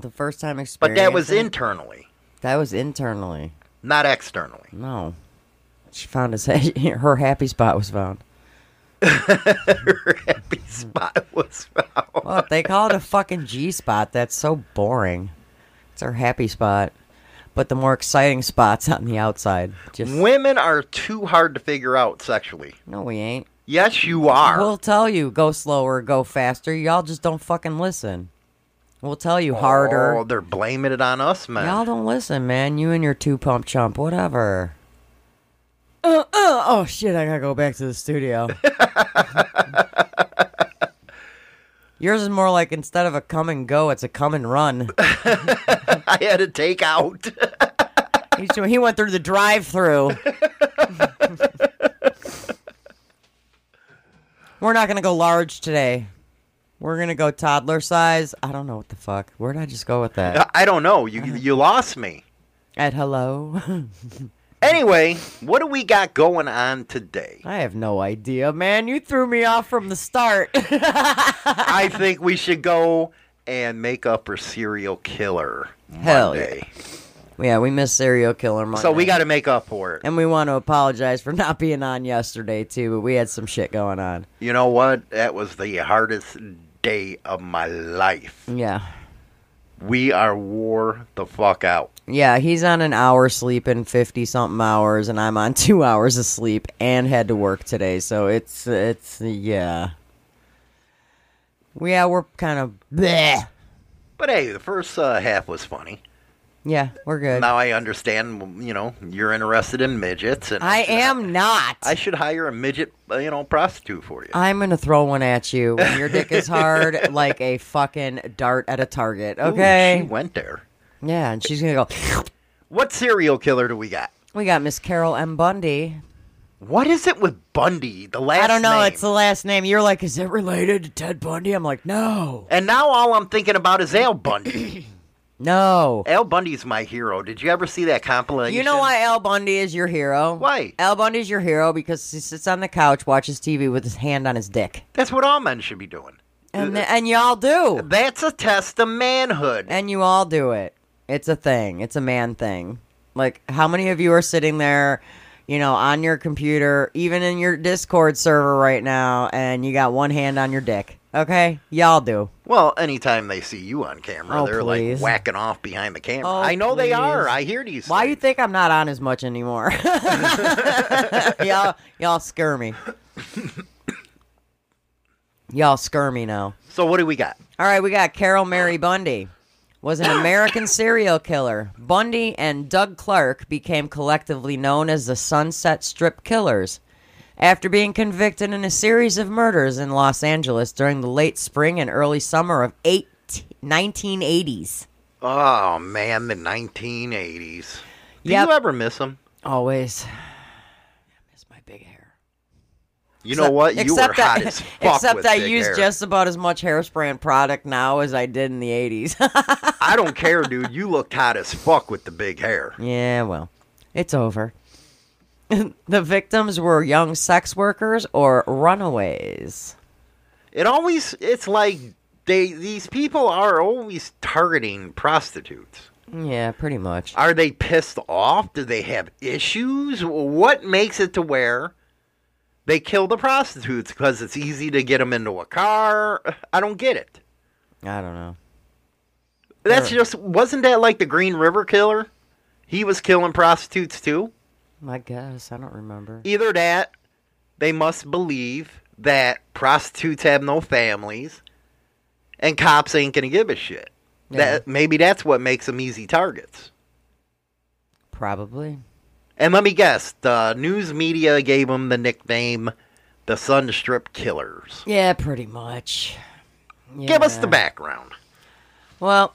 The first time experiencing it? But that was internally. That was internally. Not externally. No. She found his head. Her happy spot was found. Her happy spot was found. Well, if they call it a fucking G-spot, that's so boring. It's her happy spot. But the more exciting spot's on the outside. Just... Women are too hard to figure out sexually. No, we ain't. Yes, you are. We'll tell you, go slower, go faster. Y'all just don't fucking listen. We'll tell you harder. Oh, they're blaming it on us, man. Y'all don't listen, man. You and your two-pump chump, whatever. Uh, uh, oh, shit, I gotta go back to the studio. Yours is more like instead of a come and go, it's a come and run. I had to take out. He went through the drive-thru. We're not going to go large today. We're going to go toddler size. I don't know what the fuck. Where did I just go with that? I don't know. You you lost me. At hello. Anyway, what do we got going on today? I have no idea, man. You threw me off from the start. I think we should go and make up for Serial Killer Monday. Hell yeah. Yeah, we missed Serial Killer Monday. So we got to make up for it. And we want to apologize for not being on yesterday, too, but we had some shit going on. You know what? That was the hardest day of my life. Yeah. We are wore the fuck out. Yeah, he's on an hour sleep in fifty-something hours, and I'm on two hours of sleep and had to work today. So it's, it's yeah. Yeah, we're kind of bleh. But hey, the first uh, half was funny. Yeah, we're good. Now I understand, you know, you're interested in midgets. And I, I should, am not. I should hire a midget, you know, prostitute for you. I'm going to throw one at you when your dick is hard like a fucking dart at a target, okay? Ooh, she went there. Yeah, and she's going to go. What serial killer do we got? We got Miss Carol M. Bundy. What is it with Bundy? The last name. I don't know. Name. It's the last name. You're like, is it related to Ted Bundy? I'm like, no. And now all I'm thinking about is Al Bundy. No. Al Bundy's my hero. Did you ever see that compilation? You know why Al Bundy is your hero? Why? Al Bundy's your hero because he sits on the couch, watches T V with his hand on his dick. That's what all men should be doing. And th- and y'all do. That's a test of manhood. And you all do it. It's a thing. It's a man thing. Like, how many of you are sitting there, you know, on your computer, even in your Discord server right now, and you got one hand on your dick? Okay, y'all do. Well, anytime they see you on camera, oh, they're please. like whacking off behind the camera. Oh, I know please. They are. I hear these Why things. You think I'm not on as much anymore? y'all, y'all scare me. Y'all scare me now. So what do we got? All right, we got Carol Mary Bundy. Was an American serial killer. Bundy and Doug Clark became collectively known as the Sunset Strip Killers. After being convicted in a series of murders in Los Angeles during the late spring and early summer of eight, nineteen eighties. Oh, man, the nineteen eighties. Do yep. you ever miss them? Always. I miss my big hair. You except, know what? You were hot I, as fuck Except with I big use hair. Just about as much hairspray and product now as I did in the eighties. I don't care, dude. You looked hot as fuck with the big hair. Yeah, well, it's over. The victims were young sex workers or runaways. It always, it's like they these people are always targeting prostitutes. Yeah, pretty much. Are they pissed off? Do they have issues? What makes it to where they kill the prostitutes? Because it's easy to get them into a car. I don't get it. I don't know. That's They're... just, wasn't that like the Green River Killer? He was killing prostitutes too? I guess. I don't remember. Either that, they must believe that prostitutes have no families, and cops ain't going to give a shit. Yeah. That maybe that's what makes them easy targets. Probably. And let me guess, the news media gave them the nickname, the Sunset Strip Killers. Yeah, pretty much. Yeah. Give us the background. Well,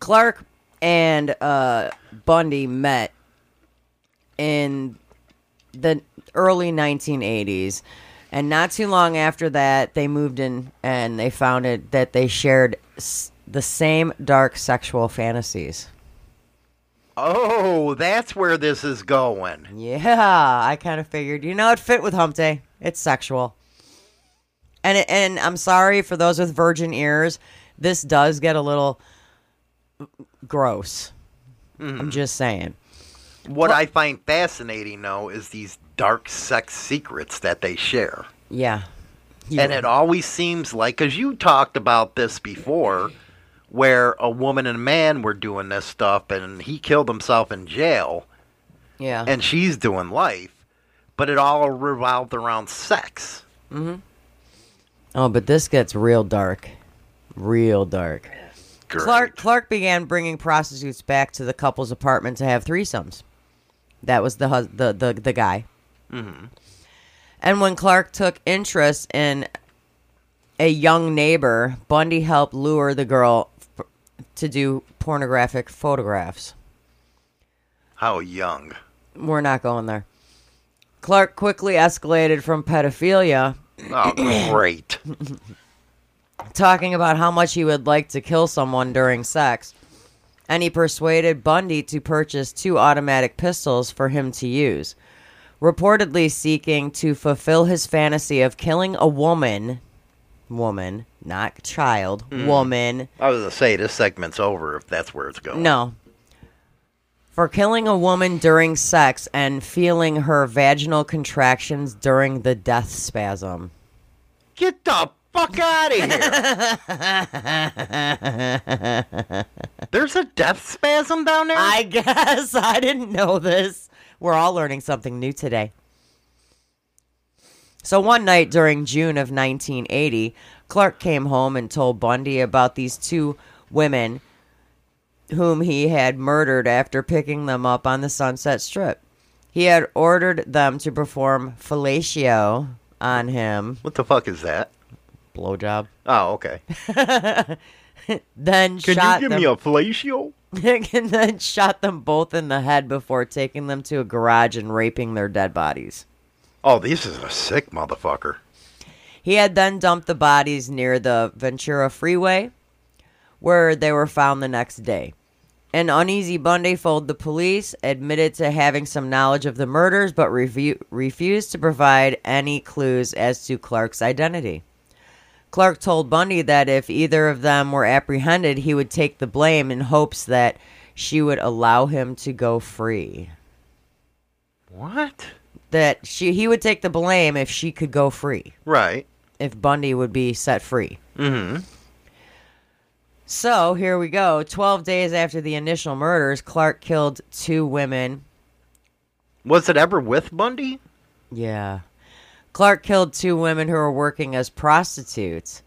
Clark... And uh, Bundy met in the early nineteen eighties. And not too long after that, they moved in and they found it that they shared s- the same dark sexual fantasies. Oh, that's where this is going. Yeah, I kind of figured, you know, it fit with Hump Day. It's sexual. And, it, and I'm sorry for those with virgin ears. This does get a little... gross. Mm-hmm. I'm just saying. What well, I find fascinating, though, is these dark sex secrets that they share. Yeah. yeah. And it always seems like, because you talked about this before, where a woman and a man were doing this stuff, and he killed himself in jail. Yeah. And she's doing life. But it all revolved around sex. Mm-hmm. Oh, but this gets real dark. Real dark. Great. Clark Clark began bringing prostitutes back to the couple's apartment to have threesomes. That was the hus- the, the the guy. Mm-hmm. And when Clark took interest in a young neighbor, Bundy helped lure the girl f- to do pornographic photographs. How young? We're not going there. Clark quickly escalated from pedophilia. Oh, great. Talking about how much he would like to kill someone during sex. And he persuaded Bundy to purchase two automatic pistols for him to use, reportedly seeking to fulfill his fantasy of killing a woman, woman, not child, mm. woman. I was going to say, this segment's over if that's where it's going. No. For killing a woman during sex and feeling her vaginal contractions during the death spasm. Get the fuck out of here. There's a death spasm down there? I guess. I didn't know this. We're all learning something new today. So one night during June of nineteen eighty, Clark came home and told Bundy about these two women whom he had murdered after picking them up on the Sunset Strip. He had ordered them to perform fellatio on him. What the fuck is that? Blowjob. Oh, okay. Then Can shot you give them... me a fellatio? And then shot them both in the head before taking them to a garage and raping their dead bodies. Oh, this is a sick motherfucker. He had then dumped the bodies near the Ventura Freeway, where they were found the next day. An uneasy Bundy told the police, admitted to having some knowledge of the murders, but refu- refused to provide any clues as to Clark's identity. Clark told Bundy that if either of them were apprehended, he would take the blame in hopes that she would allow him to go free. What? That she he would take the blame if she could go free. Right. If Bundy would be set free. Mm-hmm. So, here we go. Twelve days after the initial murders, Clark killed two women. Was it ever with Bundy? Yeah. Clark killed two women who were working as prostitutes.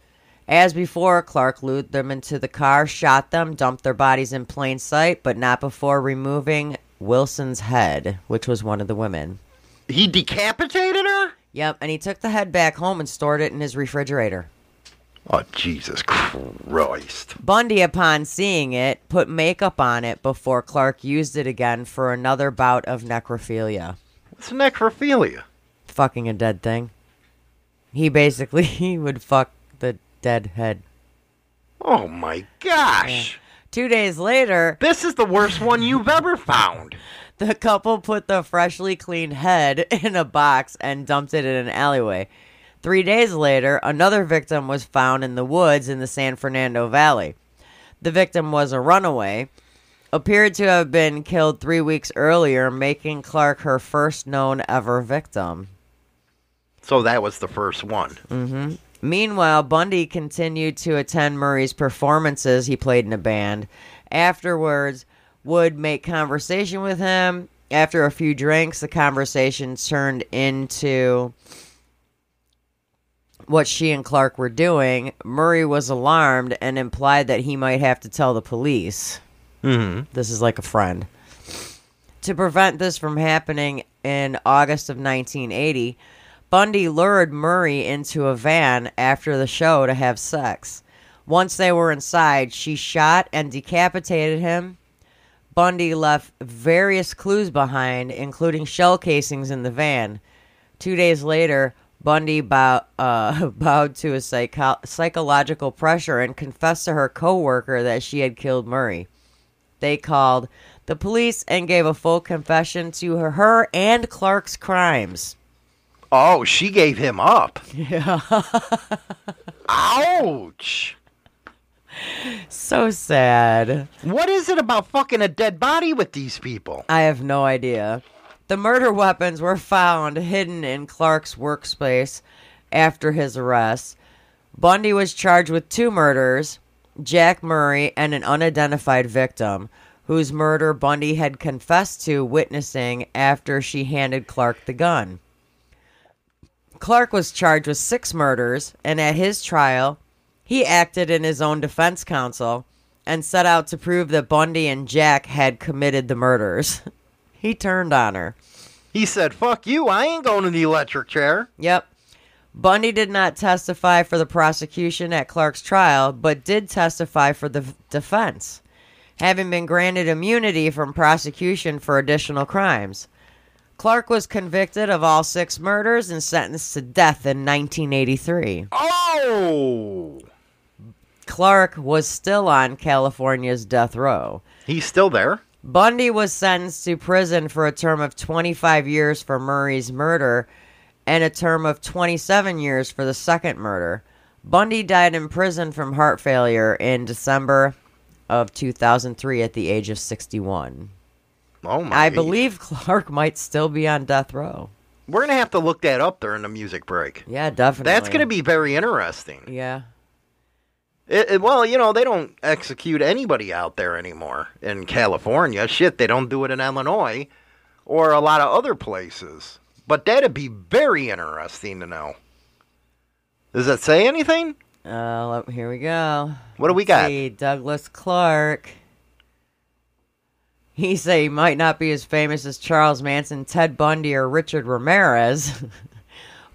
As before, Clark lured them into the car, shot them, dumped their bodies in plain sight, but not before removing Wilson's head, which was one of the women. He decapitated her? Yep, and he took the head back home and stored it in his refrigerator. Oh, Jesus Christ. Bundy, upon seeing it, put makeup on it before Clark used it again for another bout of necrophilia. What's necrophilia? Fucking a dead thing. He basically he would fuck the dead head. Oh, my gosh. Yeah. Two days later... This is the worst one you've ever found. The couple put the freshly cleaned head in a box and dumped it in an alleyway. Three days later, another victim was found in the woods in the San Fernando Valley. The victim was a runaway, appeared to have been killed three weeks earlier, making Clark her first known ever victim. So that was the first one. Mm-hmm. Meanwhile, Bundy continued to attend Murray's performances. He played in a band. Afterwards, would make conversation with him. After a few drinks, the conversation turned into... what she and Clark were doing. Murray was alarmed and implied that he might have to tell the police. Mm-hmm. This is like a friend. To prevent this from happening in August of nineteen eighty, Bundy lured Murray into a van after the show to have sex. Once they were inside, she shot and decapitated him. Bundy left various clues behind, including shell casings in the van. Two days later, Bundy bow, uh, bowed to a psycho- psychological pressure and confessed to her co-worker that she had killed Murray. They called the police and gave a full confession to her, her and Clark's crimes. Oh, she gave him up. Yeah. Ouch. So sad. What is it about fucking a dead body with these people? I have no idea. The murder weapons were found hidden in Clark's workspace after his arrest. Bundy was charged with two murders, Jack Murray and an unidentified victim, whose murder Bundy had confessed to witnessing after she handed Clark the gun. Clark was charged with six murders, and at his trial, he acted in his own defense counsel and set out to prove that Bundy and Jack had committed the murders. He turned on her. He said, fuck you, I ain't going to the electric chair. Yep. Bundy did not testify for the prosecution at Clark's trial, but did testify for the defense, having been granted immunity from prosecution for additional crimes. Clark was convicted of all six murders and sentenced to death in nineteen eighty-three. Oh! Clark was still on California's death row. He's still there. Bundy was sentenced to prison for a term of twenty-five years for Murray's murder and a term of twenty-seven years for the second murder. Bundy died in prison from heart failure in December of two thousand three at the age of sixty-one. Oh my. I believe Clark might still be on death row. We're going to have to look that up during the music break. Yeah, definitely. That's going to be very interesting. Yeah. It, it, well, you know, they don't execute anybody out there anymore in California. Shit, they don't do it in Illinois or a lot of other places. But that'd be very interesting to know. Does that say anything? Uh, here we go. What do we got? See, Douglas Clark. He said he might not be as famous as Charles Manson, Ted Bundy, or Richard Ramirez,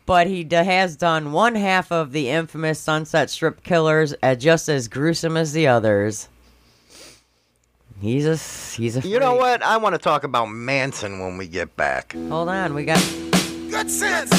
but he d- has done one half of the infamous Sunset Strip Killers, uh, just as gruesome as the others. He's a he's a. You freak. Know what? I want to talk about Manson when we get back. Hold on, we got good sense.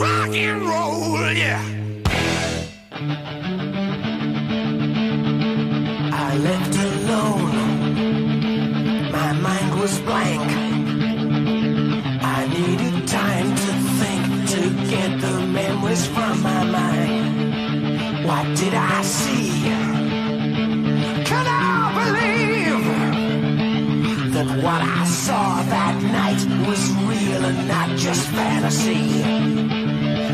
rock and roll, yeah. I left alone. My mind was blank. I needed time to think, to get the memories from my mind. What did I see? Could I believe that what I saw that night was real? And not just fantasy,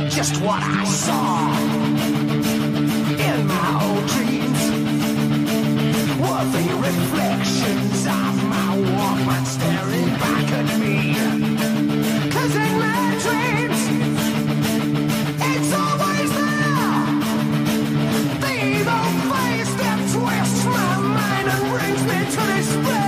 just what I saw in my old dreams were the reflections of my woman staring back at me. Cause in my dreams, it's always there, the evil face that twists my mind and brings me to despair.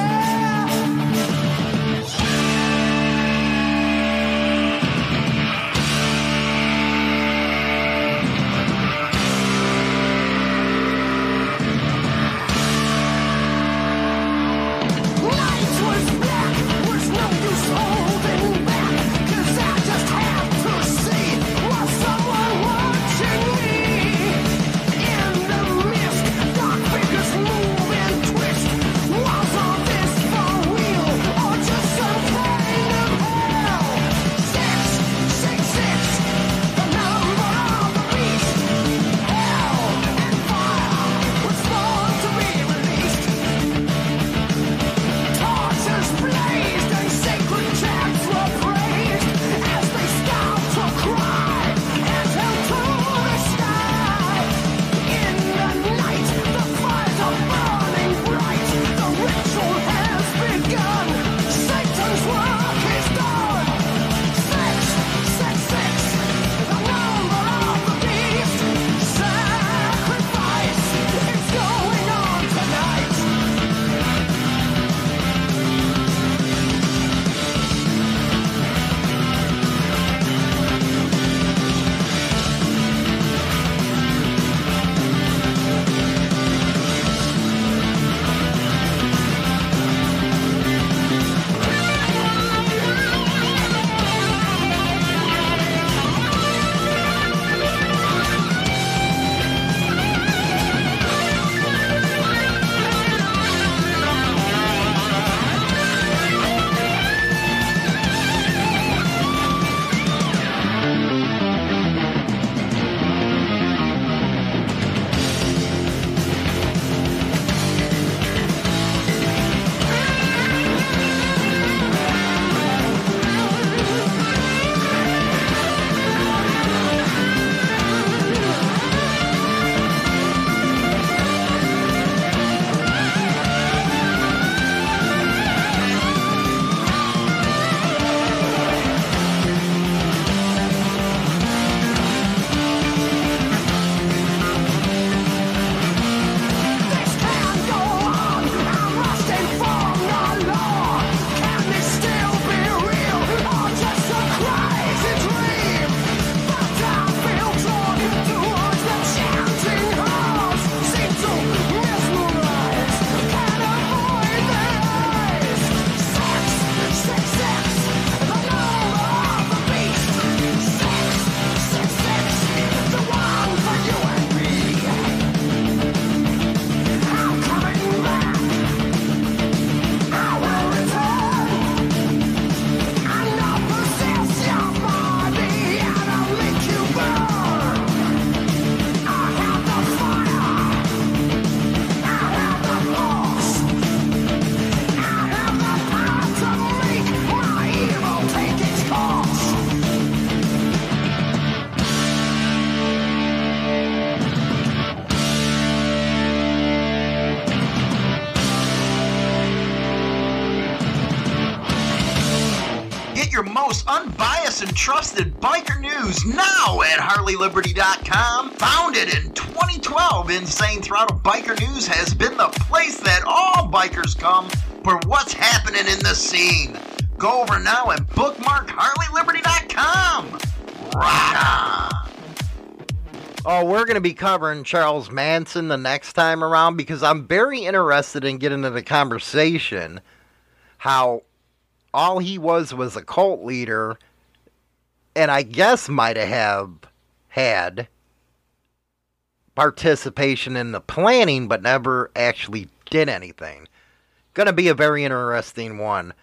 And trusted biker news now at Harley Liberty dot com. Founded in twenty twelve, Insane Throttle Biker News has been the place that all bikers come for what's happening in the scene. Go over now and bookmark Harley Liberty dot com. Right on. Oh, we're going to be covering Charles Manson the next time around because I'm very interested in getting into the conversation how all he was was a cult leader. and I guess might have had participation in the planning, but never actually did anything. Gonna be a very interesting one.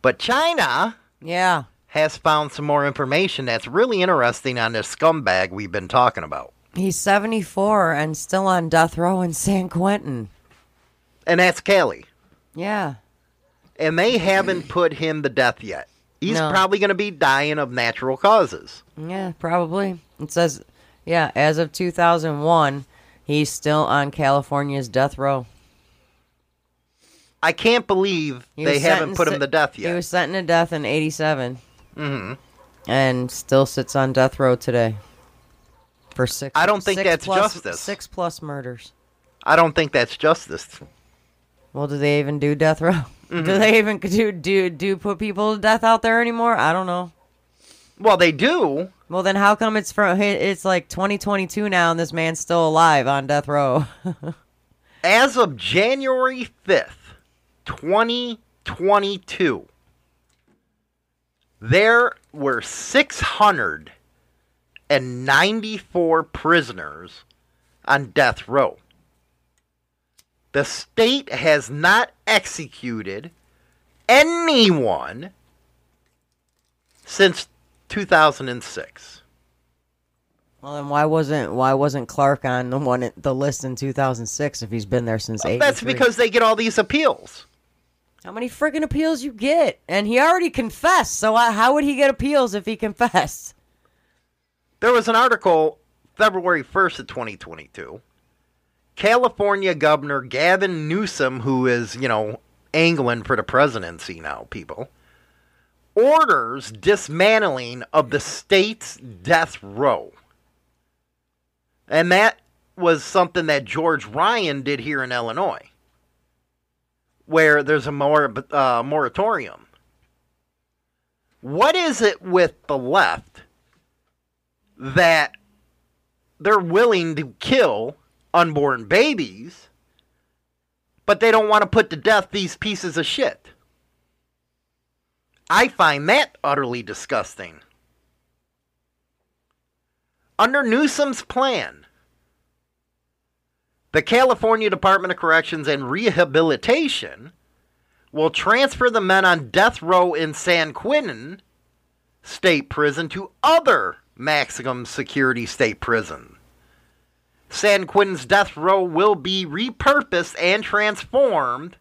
But China yeah. has found some more information that's really interesting on this scumbag we've been talking about. He's seventy-four and still on death row in San Quentin. And that's Cali. Yeah. And they haven't put him to death yet. He's no. probably going to be dying of natural causes. Yeah, probably. It says, yeah, as of two thousand one, he's still on California's death row. I can't believe they haven't put him to death yet. He was sentenced to death in eighty-seven. Mm-hmm. And still sits on death row today. For six, I don't think six that's plus, justice. Six plus murders. I don't think that's justice. Well, do they even do death row? Mm-hmm. Do they even do, do do put people to death out there anymore? I don't know. Well, they do. Well, then how come it's from? It's like twenty twenty-two now, and this man's still alive on death row. As of January fifth, twenty twenty-two, there were six hundred. And ninety-four prisoners on death row. The state has not executed anyone since two thousand six. Well, then why wasn't why wasn't Clark on the one the list in two thousand six if he's been there since eighty-three? Well, that's because they get all these appeals. How many friggin' appeals you get? And he already confessed, so how would he get appeals if he confessed? There was an article February first of twenty twenty-two. California Governor Gavin Newsom, who is, you know, angling for the presidency now, people, orders dismantling of the state's death row. And that was something that George Ryan did here in Illinois, where there's a mor- uh, moratorium. What is it with the left that they're willing to kill unborn babies, but they don't want to put to death these pieces of shit? I find that utterly disgusting. Under Newsom's plan, the California Department of Corrections and Rehabilitation will transfer the men on death row in San Quentin State Prison to other maximum security state prison. San Quentin's death row will be repurposed and transformed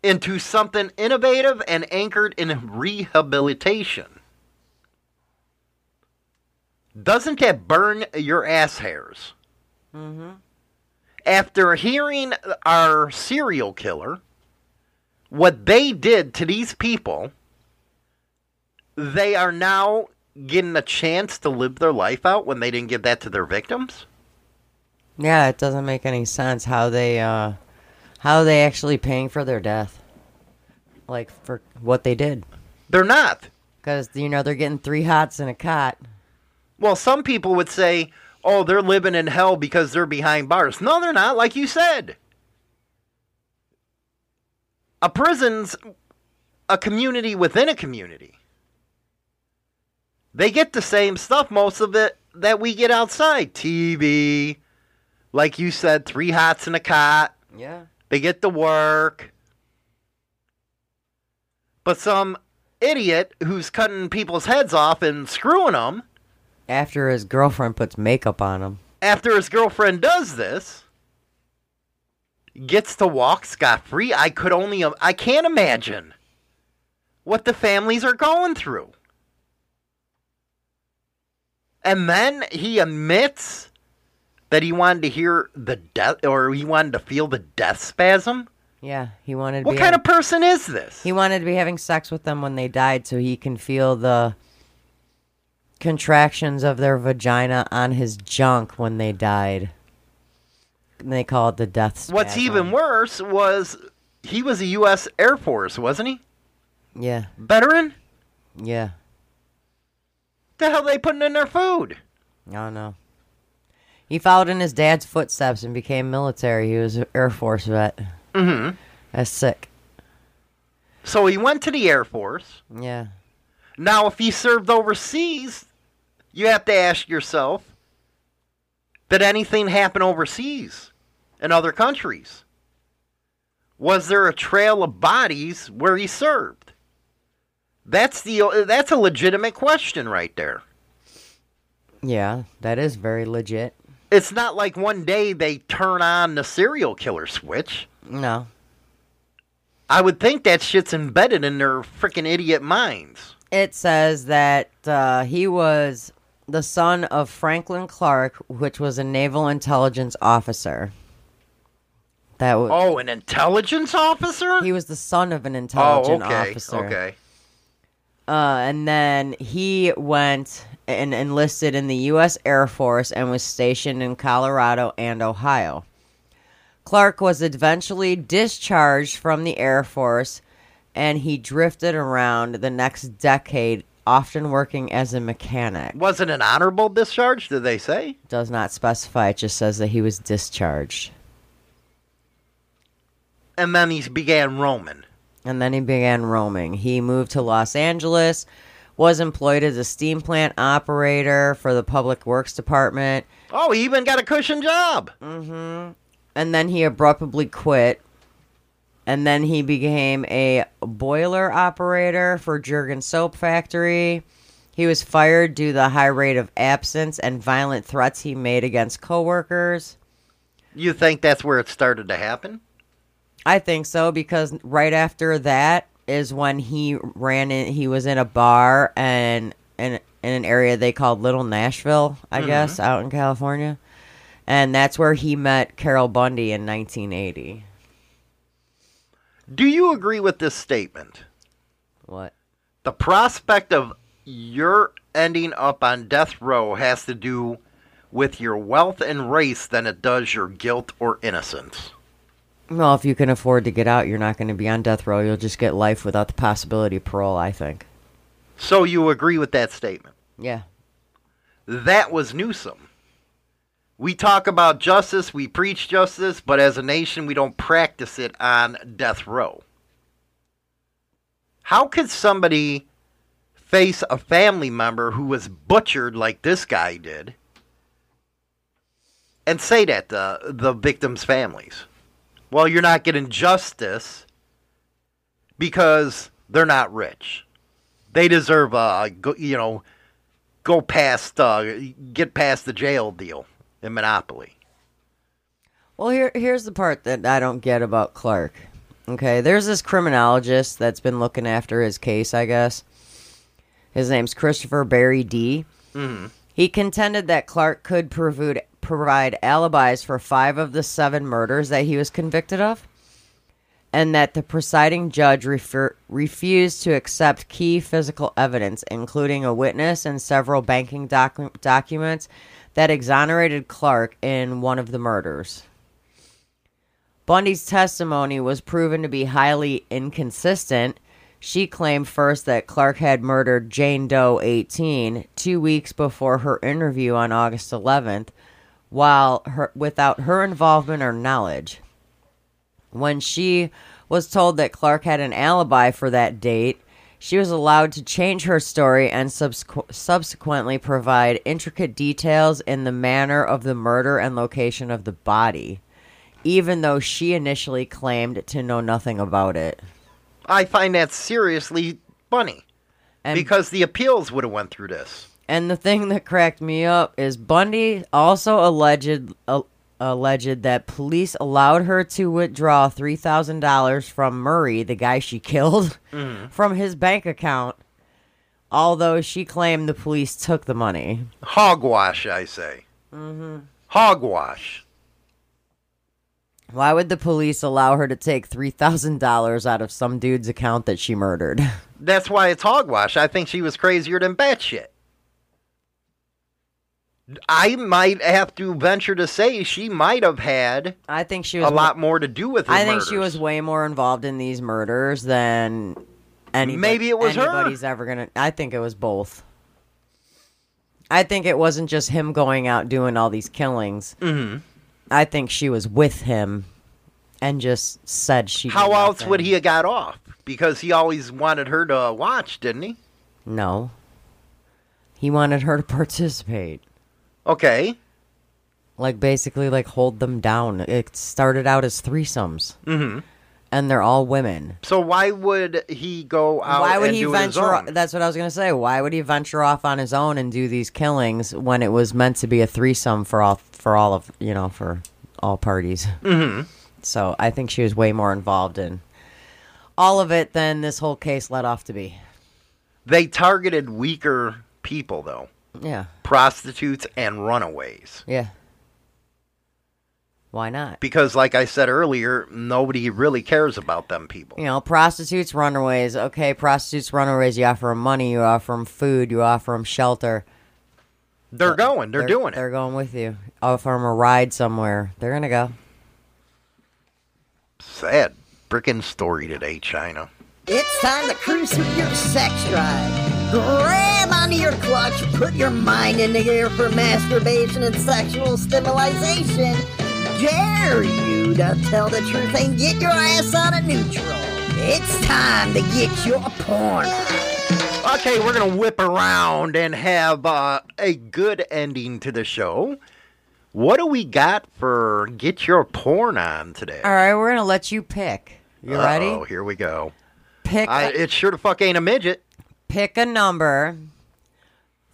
into something innovative and anchored in rehabilitation. Doesn't that burn your ass hairs? Mm-hmm. After hearing our serial killer, what they did to these people, they are now getting a chance to live their life out when they didn't give that to their victims? Yeah, it doesn't make any sense how they uh, how they actually paying for their death. Like, for what they did. They're not. Because, you know, they're getting three hots in a cot. Well, some people would say, oh, they're living in hell because they're behind bars. No, they're not, like you said. A prison's a community within a community. They get the same stuff, most of it, that we get outside. T V, like you said, three hots in a cot. Yeah. They get the work. But some idiot who's cutting people's heads off and screwing them. After his girlfriend puts makeup on him. After his girlfriend does this, gets to walk scot-free. I could only, I can't imagine what the families are going through. And then he admits that he wanted to hear the death, or he wanted to feel the death spasm? Yeah, he wanted to be... What kind of person is this? He wanted to be having sex with them when they died so he can feel the contractions of their vagina on his junk when they died. And they call it the death spasm. What's even worse was he was a U S Air Force, wasn't he? Yeah. Veteran? Yeah. The hell are they putting in their food? I don't know. He followed in his dad's footsteps and became military. He was an Air Force vet. Mm-hmm. That's sick. So he went to the Air Force. Yeah. Now, if he served overseas, you have to ask yourself, did anything happen overseas in other countries? Was there a trail of bodies where he served? That's the that's a legitimate question right there. Yeah, that is very legit. It's not like one day they turn on the serial killer switch. No. I would think that shit's embedded in their freaking idiot minds. It says that uh, he was the son of Franklin Clark, which was a naval intelligence officer. That was Oh, an intelligence officer? He was the son of an intelligence oh, okay, officer. Okay. Uh, and then he went and enlisted in the U S Air Force and was stationed in Colorado and Ohio. Clark was eventually discharged from the Air Force, and he drifted around the next decade, often working as a mechanic. Was it an honorable discharge, did they say? Does not specify. It just says that he was discharged. And then he began roaming. And then he began roaming. He moved to Los Angeles, was employed as a steam plant operator for the Public Works Department. Oh, he even got a cushion job. Mm-hmm. And then he abruptly quit. And then he became a boiler operator for Jergen Soap Factory. He was fired due to the high rate of absence and violent threats he made against coworkers. You think that's where it started to happen? I think so, because right after that is when he ran in. He was in a bar and in, in an area they called Little Nashville, I mm-hmm. guess, out in California. And that's where he met Carol Bundy in nineteen eighty. Do you agree with this statement? What? The prospect of your ending up on death row has to do with your wealth and race than it does your guilt or innocence. Well, if you can afford to get out, you're not going to be on death row. You'll just get life without the possibility of parole, I think. So you agree with that statement? Yeah. That was Newsom. We talk about justice, we preach justice, but as a nation, we don't practice it on death row. How could somebody face a family member who was butchered like this guy did and say that to the victims' families? Well, you're not getting justice because they're not rich. They deserve a, you know, go past, uh, get past the jail deal in Monopoly. Well, here, here's the part that I don't get about Clark. Okay, there's this criminologist that's been looking after his case, I guess. His name's Christopher Barry D. Mm-hmm. He contended that Clark could provide provide alibis for five of the seven murders that he was convicted of, and that the presiding judge refer- refused to accept key physical evidence, including a witness and several banking docu- documents that exonerated Clark in one of the murders. Bundy's testimony was proven to be highly inconsistent. She claimed first that Clark had murdered Jane Doe eighteen two weeks before her interview on August eleventh, while her, without her involvement or knowledge. When she was told that Clark had an alibi for that date, she was allowed to change her story and subsequ- subsequently provide intricate details in the manner of the murder and location of the body, even though she initially claimed to know nothing about it. I find that seriously funny, and because the appeals would have went through this. And the thing that cracked me up is Bundy also alleged uh, alleged that police allowed her to withdraw three thousand dollars from Murray, the guy she killed, mm. from his bank account, although she claimed the police took the money. Hogwash, I say. Mm-hmm. Hogwash. Why would the police allow her to take three thousand dollars out of some dude's account that she murdered? That's why it's hogwash. I think she was crazier than batshit. I might have to venture to say she might have had I think she was a wa- lot more to do with his I think murders. She was way more involved in these murders than anybody, Maybe it was anybody's her. ever going to... I think it was both. I think it wasn't just him going out doing all these killings. Mm-hmm. I think she was with him and just said she... How else nothing. would he have got off? Because he always wanted her to watch, didn't he? No. He wanted her to participate. Okay. Like, basically, like, hold them down. It started out as threesomes. Mm-hmm. And they're all women. So why would he go out why would and he do venture? His own? That's what I was going to say. Why would he venture off on his own and do these killings when it was meant to be a threesome for all for all of, you know, for all parties? Mm-hmm. So I think she was way more involved in all of it than this whole case led off to be. They targeted weaker people, though. Yeah. Prostitutes and runaways. Yeah. Why not? Because, like I said earlier, nobody really cares about them people. You know, prostitutes, runaways. Okay, prostitutes, runaways, you offer them money, you offer them food, you offer them shelter. They're uh, going. They're, they're doing it. They're going with you. Offer them a ride somewhere. They're going to go. Sad frickin' story today, China. It's time to cruise through your sex drive. Grab onto your clutch, put your mind in the air for masturbation and sexual stimulation. Dare you to tell the truth and get your ass out of neutral. It's time to get your porn. Okay, we're going to whip around and have uh, a good ending to the show. What do we got for Get Your Porn On today? All right, we're going to let you pick. You Uh-oh, ready? Oh, here we go. Pick. I, a, it sure the fuck ain't a midget. Pick a number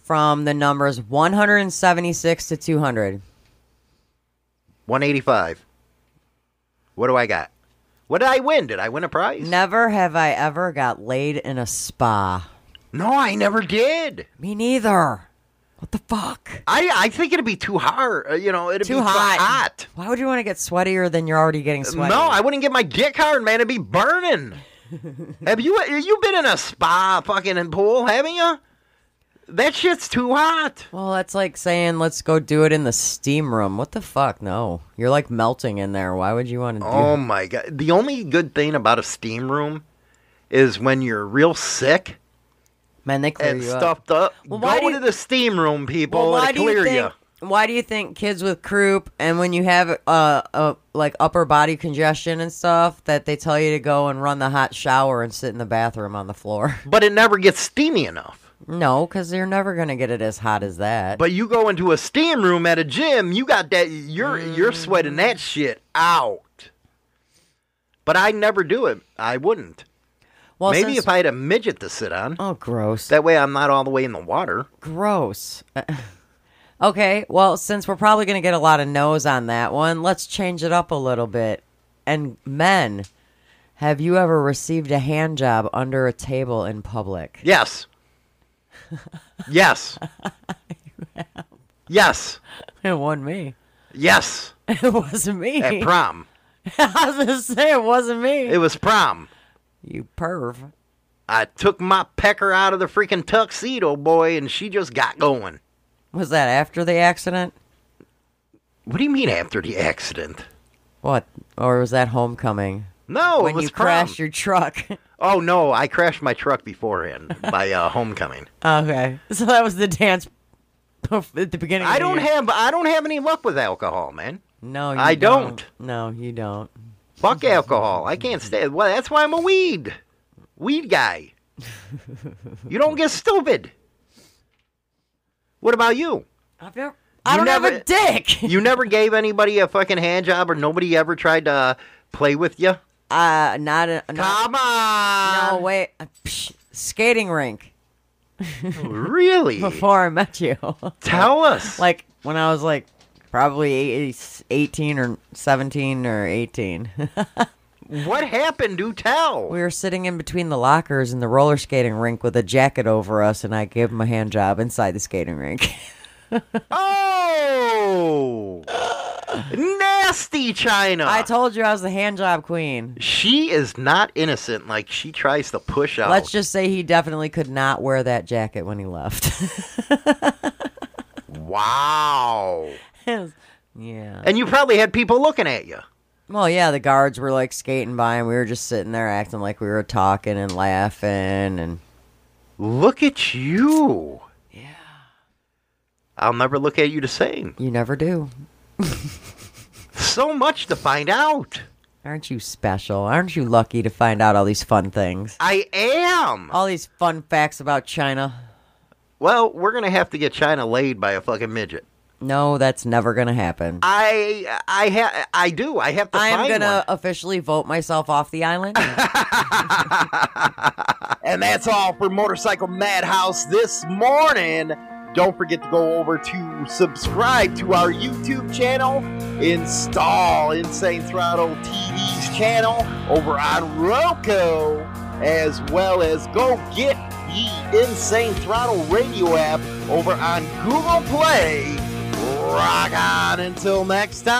from the numbers one hundred seventy-six to two hundred. one eighty-five. What do I got? What did I win? Did I win a prize? Never have I ever got laid in a spa. No, I never did. Me neither. What the fuck? I, I think it'd be too hard. You know, it'd too be hot. too hot. Why would you want to get sweatier than you're already getting sweaty? No, I wouldn't get my dick hard, man. It'd be burning. Have you you been in a spa fucking pool, haven't you? That shit's too hot. Well, that's like saying, let's go do it in the steam room. What the fuck? No. You're like melting in there. Why would you want to do Oh, that? My God. The only good thing about a steam room is when you're real sick Man, they clear and you stuffed up. up. Well, go why do you... to the steam room, people. Well, it'll clear you, think, you. Why do you think kids with croup and when you have uh, uh, like upper body congestion and stuff that they tell you to go and run the hot shower and sit in the bathroom on the floor? But it never gets steamy enough. No, because you're never going to get it as hot as that. But you go into a steam room at a gym, you got that, you're mm. you're sweating that shit out. But I never do it. I wouldn't. Well, Maybe since... if I had a midget to sit on. Oh, gross. That way I'm not all the way in the water. Gross. Okay, well, since we're probably going to get a lot of no's on that one, let's change it up a little bit. And men, have you ever received a hand job under a table in public? Yes. Yes. Yes. It wasn't me. Yes. It wasn't me. At prom. I was going to say it wasn't me. It was prom. You perv. I took my pecker out of the freaking tuxedo, boy, and she just got going. Was that after the accident? What do you mean after the accident? What? Or was that homecoming? No, when it was you prom. Crashed your truck. Oh, no, I crashed my truck beforehand by uh, homecoming. Okay. So that was the dance at the beginning I of the don't year. have I don't have any luck with alcohol, man. No, you I don't. don't. No, you don't. Fuck alcohol. I can't stand Well, that's why I'm a weed. Weed guy. You don't get stupid. What about you? I've never, I you don't never, have a dick. You never gave anybody a fucking hand job or nobody ever tried to uh, play with you? Uh, not a... Not, Come on! No, wait. Psh, skating rink. Really? Before I met you. Tell us. Like, when I was, like, probably eighteen or seventeen or eighteen. What happened? Do tell. We were sitting in between the lockers in the roller skating rink with a jacket over us, and I gave him a hand job inside the skating rink. Oh! Nasty China. I told you I was the hand job queen. She is not innocent like she tries to push out. Let's just say he definitely could not wear that jacket when he left. Wow. Yeah. And you probably had people looking at you. Well, yeah, the guards were like skating by and we were just sitting there acting like we were talking and laughing and look at you. Yeah. I'll never look at you the same. You never do. So much to find out. Aren't you special? Aren't you lucky to find out all these fun things? I am! All these fun facts about China. Well, we're going to have to get China laid by a fucking midget. No, that's never going to happen. I I ha- I do. I have to I'm find gonna one. I'm going to officially vote myself off the island. And that's all for Motorcycle Madhouse this morning. Don't forget to go over to subscribe to our YouTube channel. Install Insane Throttle T V's channel over on Roku, as well as go get the Insane Throttle radio app over on Google Play. Rock on until next time.